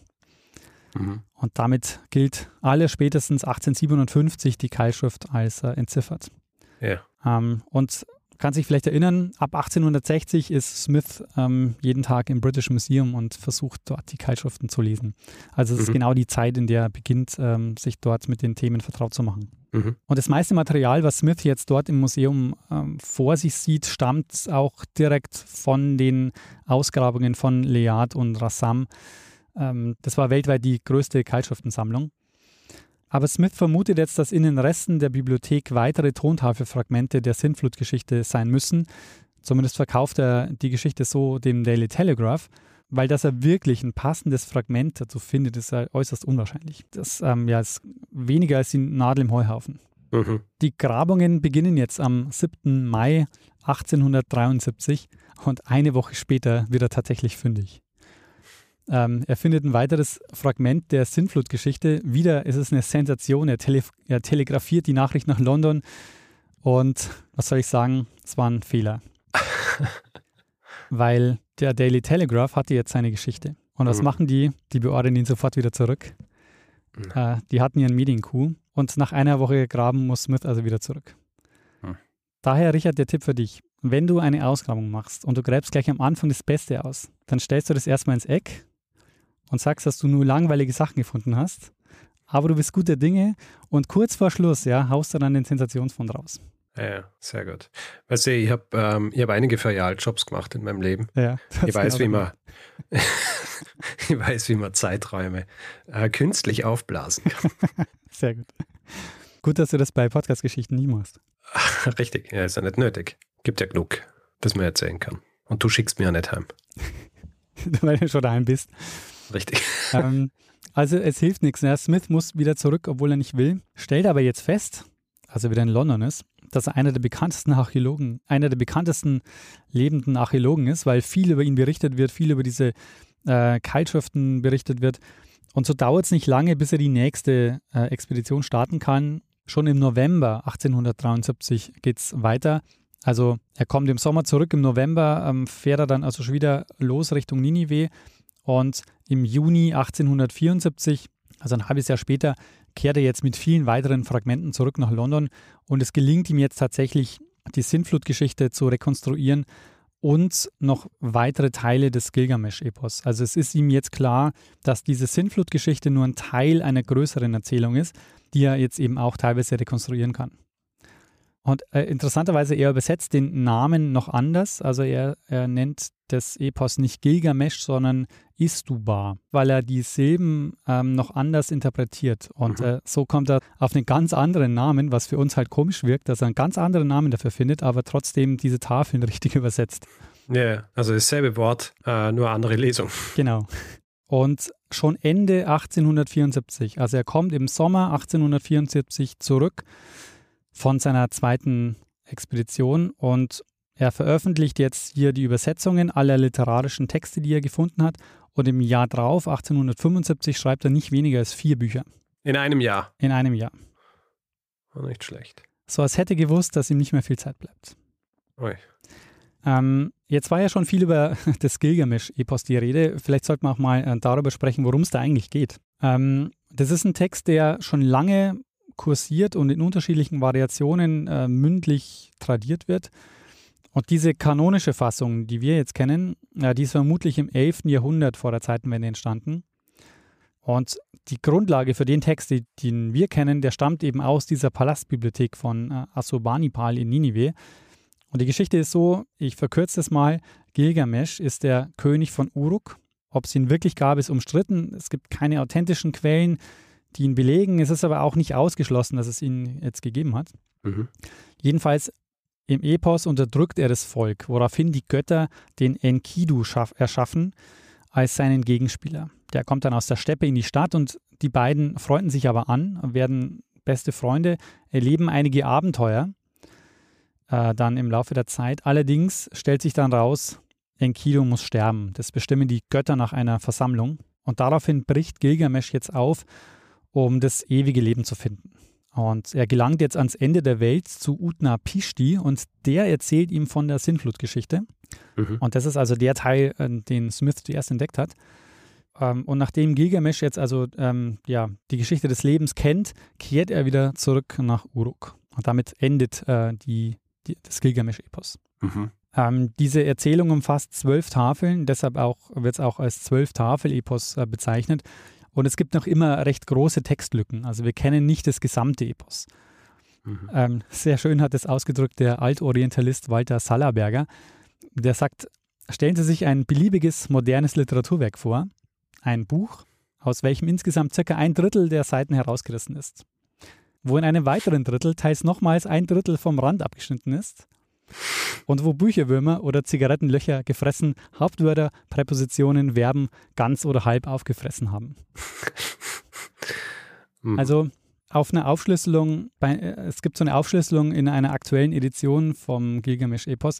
Und damit gilt alle spätestens achtzehnhundertsiebenundfünfzig die Keilschrift als äh, entziffert. Ja. Ähm, und kann sich vielleicht erinnern, ab achtzehnhundertsechzig ist Smith ähm, jeden Tag im British Museum und versucht dort die Keilschriften zu lesen. Also es mhm. ist genau die Zeit, in der er beginnt, ähm, sich dort mit den Themen vertraut zu machen. Mhm. Und das meiste Material, was Smith jetzt dort im Museum ähm, vor sich sieht, stammt auch direkt von den Ausgrabungen von Layard und Rassam. Das war weltweit die größte Keilschriftensammlung. Aber Smith vermutet jetzt, dass in den Resten der Bibliothek weitere Tontafelfragmente der Sintflutgeschichte sein müssen. Zumindest verkauft er die Geschichte so dem Daily Telegraph, weil dass er wirklich ein passendes Fragment dazu findet, ist ja äußerst unwahrscheinlich. Das ähm, ja, ist weniger als die Nadel im Heuhaufen. Mhm. Die Grabungen beginnen jetzt am siebten Mai achtzehnhundertdreiundsiebzig und eine Woche später wird er tatsächlich fündig. Ähm, er findet ein weiteres Fragment der Sintflutgeschichte. Wieder ist es eine Sensation. Er, tele- er telegrafiert die Nachricht nach London. Und was soll ich sagen? Es war ein Fehler. Weil der Daily Telegraph hatte jetzt seine Geschichte. Und was mhm. machen die? Die beordern ihn sofort wieder zurück. Mhm. Äh, die hatten ihren Medienkuh. Und nach einer Woche graben muss Smith also wieder zurück. Mhm. Daher, Richard, der Tipp für dich. Wenn du eine Ausgrabung machst und du gräbst gleich am Anfang das Beste aus, dann stellst du das erstmal ins Eck und sagst, dass du nur langweilige Sachen gefunden hast, aber du bist guter Dinge und kurz vor Schluss ja, haust du dann den Sensationsfund raus. Ja, sehr gut. Weißt du, ich habe ähm, hab einige Ferialjobs gemacht in meinem Leben. Ja, ich, weiß, genau wie man, ich weiß, wie man Zeiträume äh, künstlich aufblasen kann. Sehr gut. Gut, dass du das bei Podcast-Geschichten nie machst. Richtig, ja, ist ja nicht nötig. Gibt ja genug, das man erzählen kann. Und du schickst mir ja nicht heim. Weil du schon daheim bist. Richtig. Ähm, also es hilft nichts. Ne? Smith muss wieder zurück, obwohl er nicht will. Stellt aber jetzt fest, als er wieder in London ist, dass er einer der bekanntesten Archäologen, einer der bekanntesten lebenden Archäologen ist, weil viel über ihn berichtet wird, viel über diese äh, Keilschriften berichtet wird. Und so dauert es nicht lange, bis er die nächste äh, Expedition starten kann. Schon im November achtzehnhundertdreiundsiebzig geht es weiter. Also er kommt im Sommer zurück, im November ähm, fährt er dann also schon wieder los Richtung Ninive. Und im Juni achtzehnhundertvierundsiebzig, also ein halbes Jahr später, kehrt er jetzt mit vielen weiteren Fragmenten zurück nach London und es gelingt ihm jetzt tatsächlich, die Sintflutgeschichte zu rekonstruieren und noch weitere Teile des Gilgamesch-Epos. Also es ist ihm jetzt klar, dass diese Sintflutgeschichte nur ein Teil einer größeren Erzählung ist, die er jetzt eben auch teilweise rekonstruieren kann. Und äh, interessanterweise, er übersetzt den Namen noch anders. Also er, er nennt das Epos nicht Gilgamesch, sondern Istubar, weil er die Silben ähm, noch anders interpretiert. Und mhm. äh, so kommt er auf einen ganz anderen Namen, was für uns halt komisch wirkt, dass er einen ganz anderen Namen dafür findet, aber trotzdem diese Tafeln richtig übersetzt. Ja, yeah, also dasselbe Wort, äh, nur andere Lesung. Genau. Und schon Ende achtzehnhundertvierundsiebzig, also er kommt im Sommer achtzehnhundertvierundsiebzig zurück von seiner zweiten Expedition und er veröffentlicht jetzt hier die Übersetzungen aller literarischen Texte, die er gefunden hat und im Jahr drauf, achtzehnhundertfünfundsiebzig, schreibt er nicht weniger als vier Bücher. In einem Jahr? In einem Jahr. War nicht schlecht. So als hätte gewusst, dass ihm nicht mehr viel Zeit bleibt. Ui. Ähm, jetzt war ja schon viel über das Gilgamesch-Epos die Rede, vielleicht sollte man auch mal darüber sprechen, worum es da eigentlich geht. Ähm, das ist ein Text, der schon lange kursiert und in unterschiedlichen Variationen äh, mündlich tradiert wird. Und diese kanonische Fassung, die wir jetzt kennen, äh, die ist vermutlich im elften Jahrhundert vor der Zeitenwende entstanden. Und die Grundlage für den Text, die, den wir kennen, der stammt eben aus dieser Palastbibliothek von äh, Assurbanipal in Ninive. Und die Geschichte ist so, ich verkürze es mal, Gilgamesch ist der König von Uruk. Ob es ihn wirklich gab, ist umstritten. Es gibt keine authentischen Quellen, die ihn belegen. Es ist aber auch nicht ausgeschlossen, dass es ihn jetzt gegeben hat. Mhm. Jedenfalls im Epos unterdrückt er das Volk, woraufhin die Götter den Enkidu erschaffen als seinen Gegenspieler. Der kommt dann aus der Steppe in die Stadt und die beiden freunden sich aber an, werden beste Freunde, erleben einige Abenteuer äh, dann im Laufe der Zeit. Allerdings stellt sich dann raus, Enkidu muss sterben. Das bestimmen die Götter nach einer Versammlung. Und daraufhin bricht Gilgamesch jetzt auf, um das ewige Leben zu finden. Und er gelangt jetzt ans Ende der Welt zu Utnapishti und der erzählt ihm von der Sintflutgeschichte. Mhm. Und das ist also der Teil, den Smith zuerst entdeckt hat. Und nachdem Gilgamesch jetzt also ähm, ja, die Geschichte des Lebens kennt, kehrt er wieder zurück nach Uruk. Und damit endet äh, die, die, das Gilgamesch-Epos. Mhm. Ähm, diese Erzählung umfasst zwölf Tafeln, deshalb wird es auch als Zwölf-Tafel-Epos äh, bezeichnet. Und es gibt noch immer recht große Textlücken. Also wir kennen nicht das gesamte Epos. Mhm. Ähm, sehr schön hat es ausgedrückt der Altorientalist Walter Sallaberger. Der sagt, stellen Sie sich ein beliebiges, modernes Literaturwerk vor. Ein Buch, aus welchem insgesamt circa ein Drittel der Seiten herausgerissen ist. Wo in einem weiteren Drittel teils nochmals ein Drittel vom Rand abgeschnitten ist. Und wo Bücherwürmer oder Zigarettenlöcher gefressen, Hauptwörter, Präpositionen, Verben ganz oder halb aufgefressen haben. Mhm. Also auf eine Aufschlüsselung, bei, es gibt so eine Aufschlüsselung in einer aktuellen Edition vom Gilgamesch-Epos,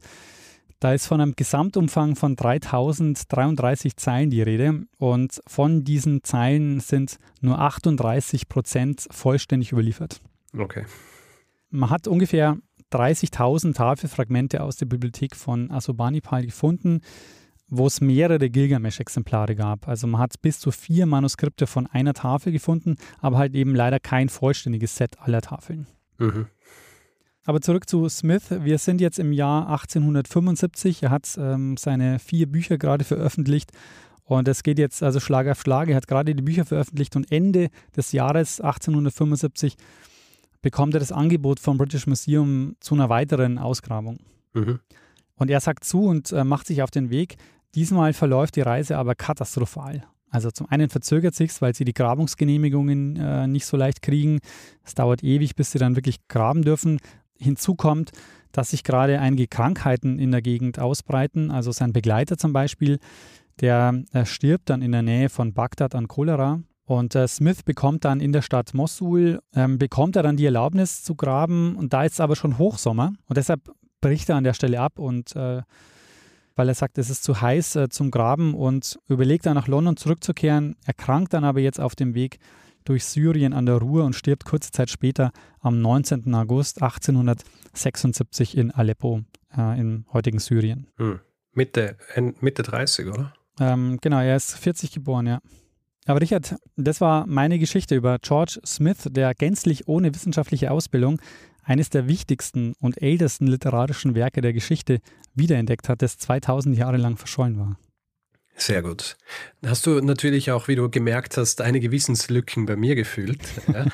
da ist von einem Gesamtumfang von dreitausenddreiunddreißig Zeilen die Rede und von diesen Zeilen sind nur achtunddreißig Prozent vollständig überliefert. Okay. Man hat ungefähr dreißigtausend Tafelfragmente aus der Bibliothek von Assurbanipal gefunden, wo es mehrere Gilgamesch-Exemplare gab. Also man hat bis zu vier Manuskripte von einer Tafel gefunden, aber halt eben leider kein vollständiges Set aller Tafeln. Mhm. Aber zurück zu Smith. Wir sind jetzt im Jahr achtzehnhundertfünfundsiebzig. Er hat ähm, seine vier Bücher gerade veröffentlicht und es geht jetzt also Schlag auf Schlag. Er hat gerade die Bücher veröffentlicht und Ende des Jahres achtzehnhundertfünfundsiebzig bekommt er das Angebot vom British Museum zu einer weiteren Ausgrabung. Mhm. Und er sagt zu und äh, macht sich auf den Weg. Diesmal verläuft die Reise aber katastrophal. Also zum einen verzögert es sich, weil sie die Grabungsgenehmigungen äh, nicht so leicht kriegen. Es dauert ewig, bis sie dann wirklich graben dürfen. Hinzu kommt, dass sich gerade einige Krankheiten in der Gegend ausbreiten. Also sein Begleiter zum Beispiel, der äh, stirbt dann in der Nähe von Bagdad an Cholera. Und äh, Smith bekommt dann in der Stadt Mossul, ähm, bekommt er dann die Erlaubnis zu graben. Und da ist aber schon Hochsommer. Und deshalb bricht er an der Stelle ab und äh, weil er sagt, es ist zu heiß äh, zum Graben und überlegt dann nach London zurückzukehren. Er krankt dann aber jetzt auf dem Weg durch Syrien an der Ruhr und stirbt kurze Zeit später am neunzehnten August achtzehnhundertsechsundsiebzig in Aleppo, äh, im heutigen Syrien. Hm. Mitte, Mitte dreißig, oder? Ähm, genau, er ist vierzig geboren, ja. Aber Richard, das war meine Geschichte über George Smith, der gänzlich ohne wissenschaftliche Ausbildung eines der wichtigsten und ältesten literarischen Werke der Geschichte wiederentdeckt hat, das zweitausend Jahre lang verschollen war. Sehr gut. Hast du natürlich auch, wie du gemerkt hast, einige Wissenslücken bei mir gefüllt. Ja?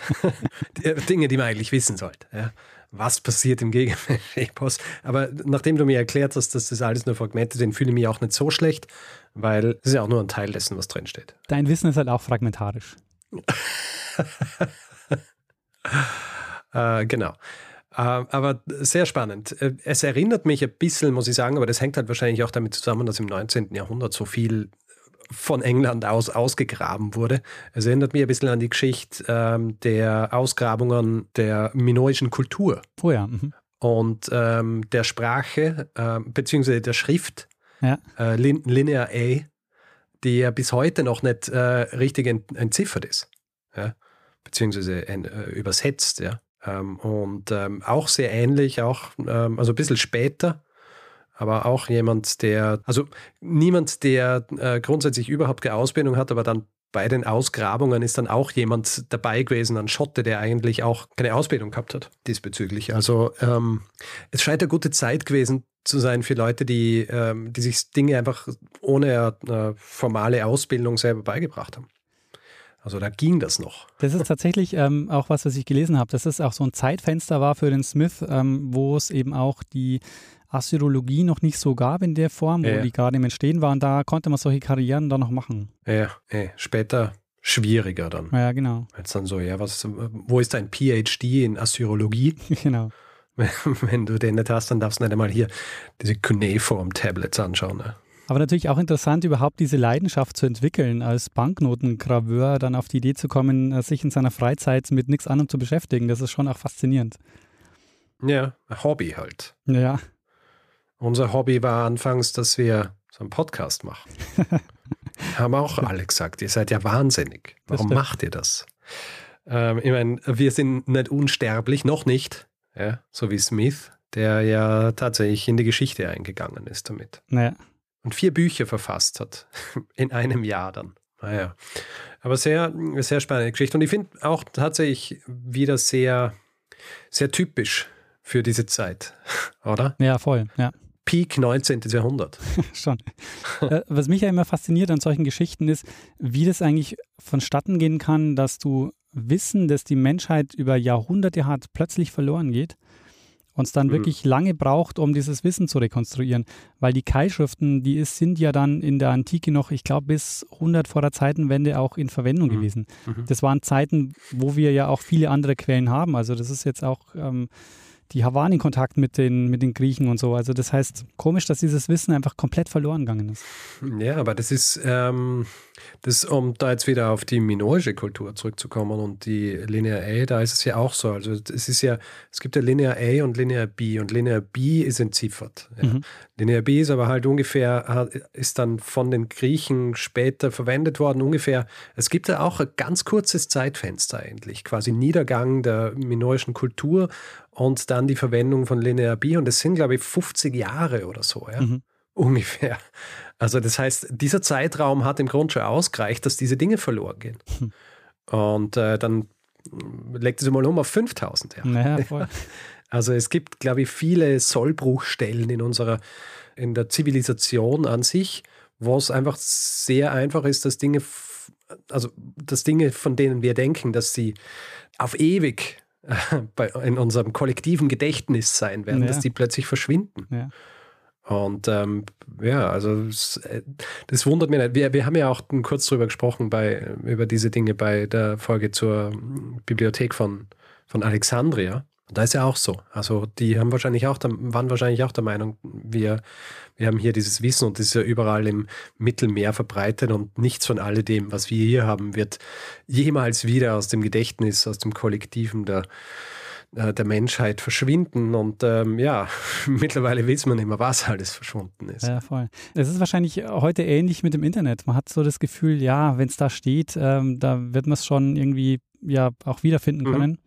Dinge, die man eigentlich wissen sollte. Ja? Was passiert im Gegenwärts-Epos? Aber nachdem du mir erklärt hast, dass das alles nur Fragmente sind, fühle ich mich auch nicht so schlecht, weil es ist ja auch nur ein Teil dessen, was drinsteht. Dein Wissen ist halt auch fragmentarisch. Äh, genau. Äh, aber sehr spannend. Es erinnert mich ein bisschen, muss ich sagen, aber das hängt halt wahrscheinlich auch damit zusammen, dass im neunzehnten Jahrhundert so viel von England aus ausgegraben wurde. Es erinnert mich ein bisschen an die Geschichte ähm, der Ausgrabungen der minoischen Kultur. Oh ja. Mhm. Und ähm, der Sprache, äh, beziehungsweise der Schrift, ja. äh, Lin- Linear A, die ja bis heute noch nicht äh, richtig ent- entziffert ist. Ja? Beziehungsweise ent- äh, übersetzt, ja. Ähm, und ähm, auch sehr ähnlich, auch ähm, also ein bisschen später, aber auch jemand, der, also niemand, der äh, grundsätzlich überhaupt keine Ausbildung hat, aber dann bei den Ausgrabungen ist dann auch jemand dabei gewesen, ein Schotte, der eigentlich auch keine Ausbildung gehabt hat diesbezüglich. Also ähm, es scheint eine gute Zeit gewesen zu sein für Leute, die, ähm, die sich Dinge einfach ohne äh, formale Ausbildung selber beigebracht haben. Also da ging das noch. Das ist tatsächlich ähm, auch was, was ich gelesen habe, dass es auch so ein Zeitfenster war für den Smith, ähm, wo es eben auch die Assyrologie noch nicht so gab in der Form, wo ja. die gerade im Entstehen waren. Da konnte man solche Karrieren dann noch machen. Ja, ja. Später schwieriger dann. Ja, genau. Jetzt dann so, ja, was, wo ist dein P H D in Assyrologie? Genau. Wenn du den nicht hast, dann darfst du nicht einmal hier diese Cuneiform-Tablets anschauen, ne? Aber natürlich auch interessant, überhaupt diese Leidenschaft zu entwickeln, als Banknotengraveur dann auf die Idee zu kommen, sich in seiner Freizeit mit nichts anderem zu beschäftigen. Das ist schon auch faszinierend. Ja, ein Hobby halt. Ja. Unser Hobby war anfangs, dass wir so einen Podcast machen. Haben auch alle gesagt, ihr seid ja wahnsinnig. Warum macht ihr das? Ähm, ich meine, wir sind nicht unsterblich, noch nicht, ja, so wie Smith, der ja tatsächlich in die Geschichte eingegangen ist damit. Naja. Und vier Bücher verfasst hat. In einem Jahr dann. Naja. Aber sehr, sehr spannende Geschichte. Und ich finde auch tatsächlich wieder sehr, sehr typisch für diese Zeit. Oder? Ja, voll. Ja. Peak neunzehnten Jahrhundert. Schon. Was mich ja immer fasziniert an solchen Geschichten ist, wie das eigentlich vonstatten gehen kann, dass du Wissen, das die Menschheit über Jahrhunderte hat, plötzlich verloren geht. Uns dann wirklich lange braucht, um dieses Wissen zu rekonstruieren. Weil die Keilschriften, die ist, sind ja dann in der Antike noch, ich glaube, bis hundert vor der Zeitenwende auch in Verwendung mhm. gewesen. Mhm. Das waren Zeiten, wo wir ja auch viele andere Quellen haben. Also das ist jetzt auch ähm, die Hawan in Kontakt mit den, mit den Griechen und so. Also das heißt, komisch, dass dieses Wissen einfach komplett verloren gegangen ist. Ja, aber das ist, ähm, das, um da jetzt wieder auf die minoische Kultur zurückzukommen und die Linear A, da ist es ja auch so. Also es ist ja, es gibt ja Linear A und Linear B und Linear B ist entziffert. Ja. Mhm. Linear B ist aber halt ungefähr, ist dann von den Griechen später verwendet worden, ungefähr. Es gibt ja auch ein ganz kurzes Zeitfenster eigentlich, quasi Niedergang der minoischen Kultur und dann die Verwendung von Linear B. Und das sind, glaube ich, fünfzig Jahre oder so, ja? Mhm. Ungefähr. Also das heißt, dieser Zeitraum hat im Grunde schon ausgereicht, dass diese Dinge verloren gehen. Mhm. Und äh, dann legt es mal um auf fünftausend Jahre. Naja, voll. Also es gibt, glaube ich, viele Sollbruchstellen in unserer, in der Zivilisation an sich, wo es einfach sehr einfach ist, dass Dinge, also dass Dinge, von denen wir denken, dass sie auf ewig bei, in unserem kollektiven Gedächtnis sein werden, ja. dass die plötzlich verschwinden. Ja. Und ähm, ja, also das wundert mich nicht. Wir, wir haben ja auch kurz drüber gesprochen, bei, über diese Dinge bei der Folge zur Bibliothek von, von Alexandria. Und da ist ja auch so. Also die haben wahrscheinlich auch, waren wahrscheinlich auch der Meinung, wir, wir haben hier dieses Wissen und das ist ja überall im Mittelmeer verbreitet und nichts von alledem, was wir hier haben, wird jemals wieder aus dem Gedächtnis, aus dem Kollektiven der der Menschheit verschwinden und ähm, ja, mittlerweile weiß man nicht mehr, was alles verschwunden ist. Ja, voll. Es ist wahrscheinlich heute ähnlich mit dem Internet. Man hat so das Gefühl, ja, wenn es da steht, ähm, da wird man es schon irgendwie ja auch wiederfinden mhm. können.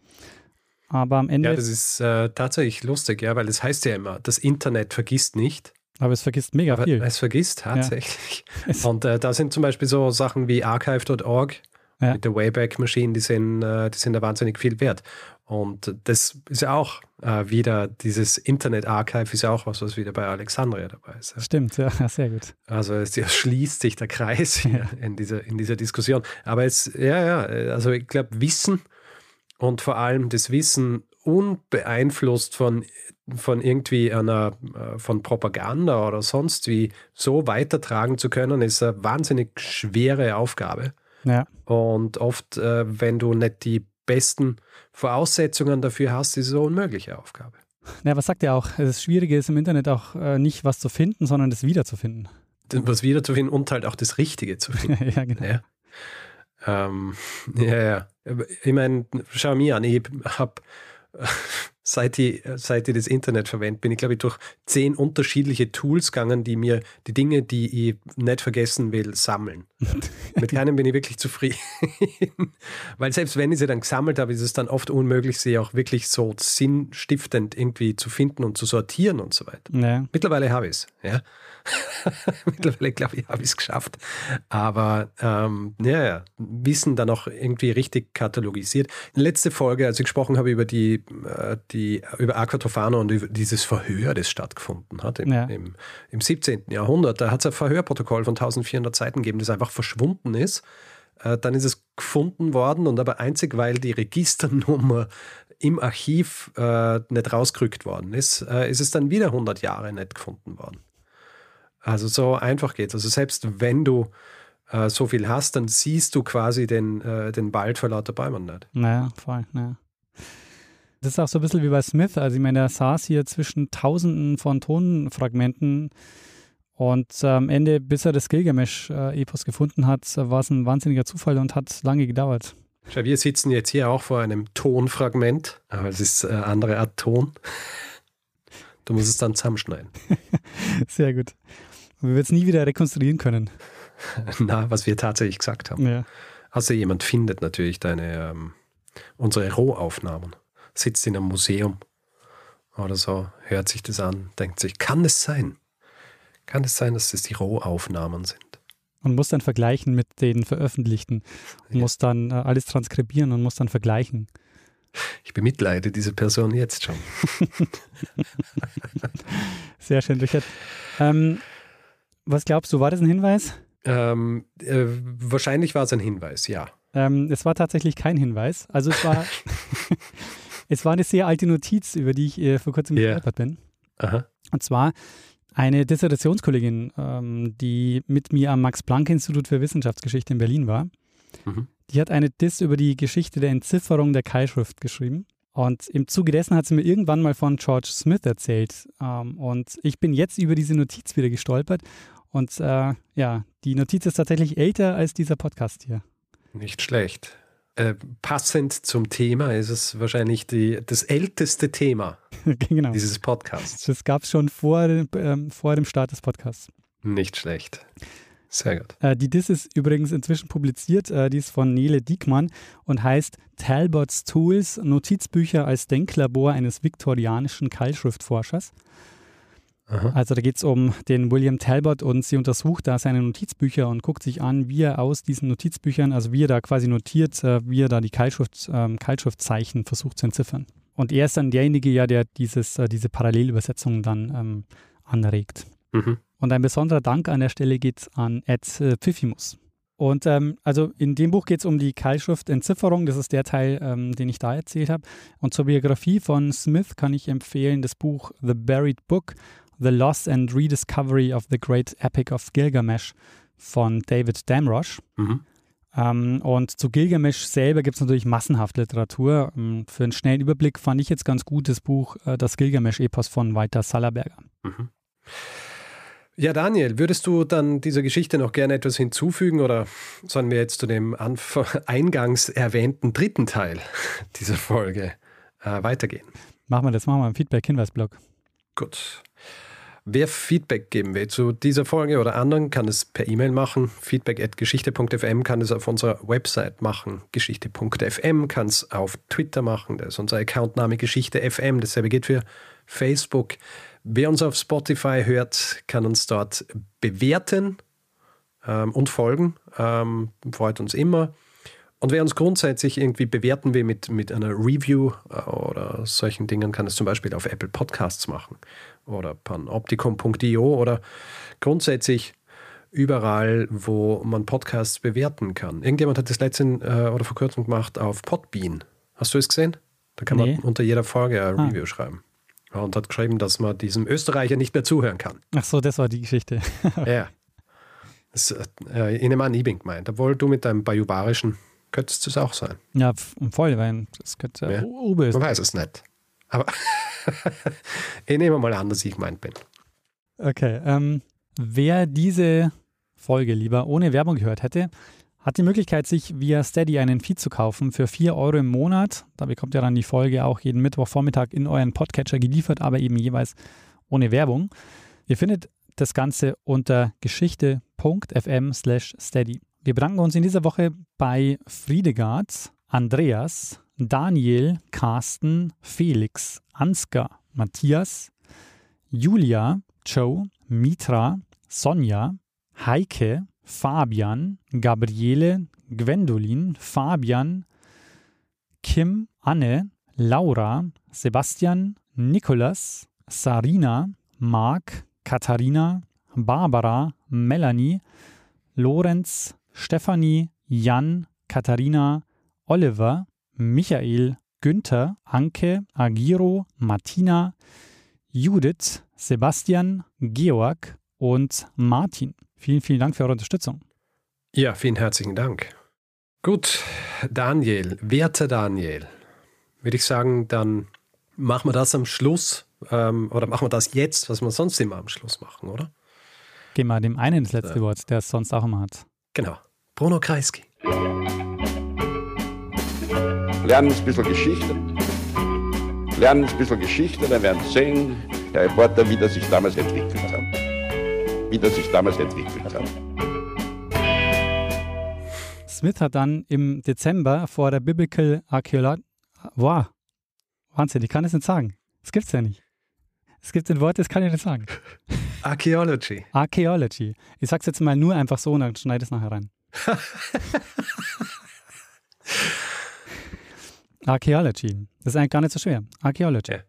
Aber am Ende... Ja, das ist äh, tatsächlich lustig, ja, weil es heißt ja immer, das Internet vergisst nicht. Aber es vergisst mega viel. Es vergisst tatsächlich. Ja. Und äh, da sind zum Beispiel so Sachen wie archive Punkt org ja. mit der Wayback Machine, die sind, äh, die sind da wahnsinnig viel wert. Und das ist ja auch äh, wieder, dieses Internet-Archive ist ja auch was, was wieder bei Alexandria dabei ist. Ja. Stimmt, ja, sehr gut. Also es schließt sich der Kreis hier ja. in, dieser, in dieser Diskussion. Aber es, ja, ja, also ich glaube, Wissen und vor allem das Wissen unbeeinflusst von, von irgendwie einer, von Propaganda oder sonst wie so weitertragen zu können, ist eine wahnsinnig schwere Aufgabe. Ja. Und oft, äh, wenn du nicht die besten Voraussetzungen dafür hast, ist es eine unmögliche Aufgabe. Ja, was sagt ihr auch? Das Schwierige ist im Internet auch äh, nicht was zu finden, sondern das wiederzufinden. Was wiederzufinden und halt auch das Richtige zu finden. Ja, genau. Ja. Ähm, ja, ja. Ich meine, schau mir an, ich habe, seit ich, seit ich das Internet verwende, bin ich, glaube ich, durch zehn unterschiedliche Tools gegangen, die mir die Dinge, die ich nicht vergessen will, sammeln. Mit keinem bin ich wirklich zufrieden. Weil selbst wenn ich sie dann gesammelt habe, ist es dann oft unmöglich, sie auch wirklich so sinnstiftend irgendwie zu finden und zu sortieren und so weiter. Ja. Mittlerweile habe ich es, ja. Mittlerweile, glaube ich, habe ich es geschafft. Aber ähm, ja, ja, Wissen dann auch irgendwie richtig katalogisiert. Letzte Folge, als ich gesprochen habe über die, äh, die über Aquatofana und über dieses Verhör, das stattgefunden hat im, ja. im, im siebzehnten Jahrhundert, da hat es ein Verhörprotokoll von eintausendvierhundert Seiten gegeben, das einfach verschwunden ist. Äh, dann ist es gefunden worden und aber einzig, weil die Registernummer im Archiv äh, nicht rausgerückt worden ist, äh, ist es dann wieder hundert Jahre nicht gefunden worden. Also so einfach geht's. Also selbst wenn du äh, so viel hast, dann siehst du quasi den, äh, den Wald vor lauter Bäumen nicht. Naja, voll, naja. Das ist auch so ein bisschen wie bei Smith. Also ich meine, der saß hier zwischen Tausenden von Tonfragmenten und äh, am Ende, bis er das Gilgamesch-Epos gefunden hat, war es ein wahnsinniger Zufall und hat lange gedauert. Schau, wir sitzen jetzt hier auch vor einem Tonfragment, aber es ist eine äh, andere Art Ton. Du musst es dann zusammenschneiden. Sehr gut. Wir werden es nie wieder rekonstruieren können. Na, was wir tatsächlich gesagt haben. Ja. Also jemand findet natürlich deine, ähm, unsere Rohaufnahmen, sitzt in einem Museum oder so, hört sich das an, denkt sich, kann es sein? Kann es sein, dass es die Rohaufnahmen sind? Und muss dann vergleichen mit den Veröffentlichten. Und ja. muss dann äh, alles transkribieren und muss dann vergleichen. Ich bemitleide diese Person jetzt schon. Sehr schön, Richard. Ähm, was glaubst du, war das ein Hinweis? Ähm, äh, wahrscheinlich war es ein Hinweis, ja. Ähm, es war tatsächlich kein Hinweis. Also es war, es war eine sehr alte Notiz, über die ich äh, vor kurzem yeah. gestolpert bin. Aha. Und zwar eine Dissertationskollegin, ähm, die mit mir am Max-Planck-Institut für Wissenschaftsgeschichte in Berlin war. Mhm. Die hat eine Diss über die Geschichte der Entzifferung der Keilschrift geschrieben. Und im Zuge dessen hat sie mir irgendwann mal von George Smith erzählt. Ähm, und ich bin jetzt über diese Notiz wieder gestolpert. Und äh, ja, die Notiz ist tatsächlich älter als dieser Podcast hier. Nicht schlecht. Äh, passend zum Thema ist es wahrscheinlich die, das älteste Thema genau. dieses Podcasts. Das gab es schon vor, ähm, vor dem Start des Podcasts. Nicht schlecht. Sehr gut. Äh, die Diss ist übrigens inzwischen publiziert, äh, die ist von Nele Diekmann und heißt Talbots Tools, Notizbücher als Denklabor eines viktorianischen Keilschriftforschers. Aha. Also da geht es um den William Talbot und sie untersucht da seine Notizbücher und guckt sich an, wie er aus diesen Notizbüchern, also wie er da quasi notiert, äh, wie er da die Keilschrift, äh, Keilschriftzeichen versucht zu entziffern. Und er ist dann derjenige, ja, der dieses, äh, diese Parallelübersetzung dann ähm, anregt. Mhm. Und ein besonderer Dank an der Stelle geht an Ed Pfiffimus. Und ähm, also in dem Buch geht es um die Keilschrift-Entzifferung, das ist der Teil, ähm, den ich da erzählt habe. Und zur Biografie von Smith kann ich empfehlen das Buch The Buried Book, The Loss and Rediscovery of the Great Epic of Gilgamesh von David Damrosch. Mhm. Ähm, und zu Gilgamesh selber gibt es natürlich massenhaft Literatur. Für einen schnellen Überblick fand ich jetzt ganz gut das Buch äh, Das Gilgamesch-Epos von Walter Sallaberger. Mhm. Ja, Daniel, würdest du dann dieser Geschichte noch gerne etwas hinzufügen oder sollen wir jetzt zu dem Anf- eingangs erwähnten dritten Teil dieser Folge äh, weitergehen? Machen wir das, machen wir im Feedback-Hinweisblock. Gut. Wer Feedback geben will zu dieser Folge oder anderen, kann es per E-Mail machen. feedback at geschichte punkt f m, kann es auf unserer Website machen. geschichte punkt f m, kann es auf Twitter machen. Das ist unser Accountname Geschichte F M. Dasselbe gilt für Facebook. Wer uns auf Spotify hört, kann uns dort bewerten ähm, und folgen. Ähm, freut uns immer. Und wer uns grundsätzlich irgendwie bewerten will mit, mit einer Review äh, oder solchen Dingen, kann es zum Beispiel auf Apple Podcasts machen oder panoptikum punkt io oder grundsätzlich überall, wo man Podcasts bewerten kann. Irgendjemand hat das letztens äh, oder vor kurzem gemacht auf Podbean. Hast du es gesehen? Da kann nee. man unter jeder Folge eine ah. Review schreiben. Und hat geschrieben, dass man diesem Österreicher nicht mehr zuhören kann. Ach so, das war die Geschichte. Ja. Das ist äh, in dem Anhiebing gemeint. Obwohl du mit deinem bajubarischen könntest es auch sein. Ja, voll, weil das könnte ja Ober ist. Man weiß es nicht. Aber ich nehme mal an, dass ich gemeint bin. Okay. Ähm, wer diese Folge lieber ohne Werbung gehört hätte, hat die Möglichkeit, sich via Steady einen Feed zu kaufen für vier Euro im Monat. Da bekommt ihr dann die Folge auch jeden Mittwochvormittag in euren Podcatcher geliefert, aber eben jeweils ohne Werbung. Ihr findet das Ganze unter geschichte punkt f m slash steady. Wir bedanken uns in dieser Woche bei Friedegard, Andreas, Daniel, Carsten, Felix, Ansgar, Matthias, Julia, Joe, Mitra, Sonja, Heike, Fabian, Gabriele, Gwendolin, Fabian, Kim, Anne, Laura, Sebastian, Nikolas, Sarina, Marc, Katharina, Barbara, Melanie, Lorenz, Stefanie, Jan, Katharina, Oliver, Michael, Günther, Anke, Agiro, Martina, Judith, Sebastian, Georg und Martin. Vielen, vielen Dank für eure Unterstützung. Ja, vielen herzlichen Dank. Gut, Daniel, werter Daniel, würde ich sagen, dann machen wir das am Schluss ähm, oder machen wir das jetzt, was wir sonst immer am Schluss machen, oder? Gehen wir dem einen das letzte ja. Wort, der es sonst auch immer hat. Genau, Bruno Kreisky. Lernen ein bisschen Geschichte. Lernen ein bisschen Geschichte, dann werden Sie sehen, der Reporter, wie das sich damals entwickelt hat. wie das sich damals entwickelt hat. Smith hat dann im Dezember vor der Biblical Archaeology... Wow, Wahnsinn, ich kann es nicht sagen. Das gibt's ja nicht. Es gibt ein Wort, das kann ich nicht sagen. Archaeology. Archaeology. Ich sag's jetzt mal nur einfach so und dann schneide es nachher rein. Archaeology. Das ist eigentlich gar nicht so schwer. Archaeology. Ja.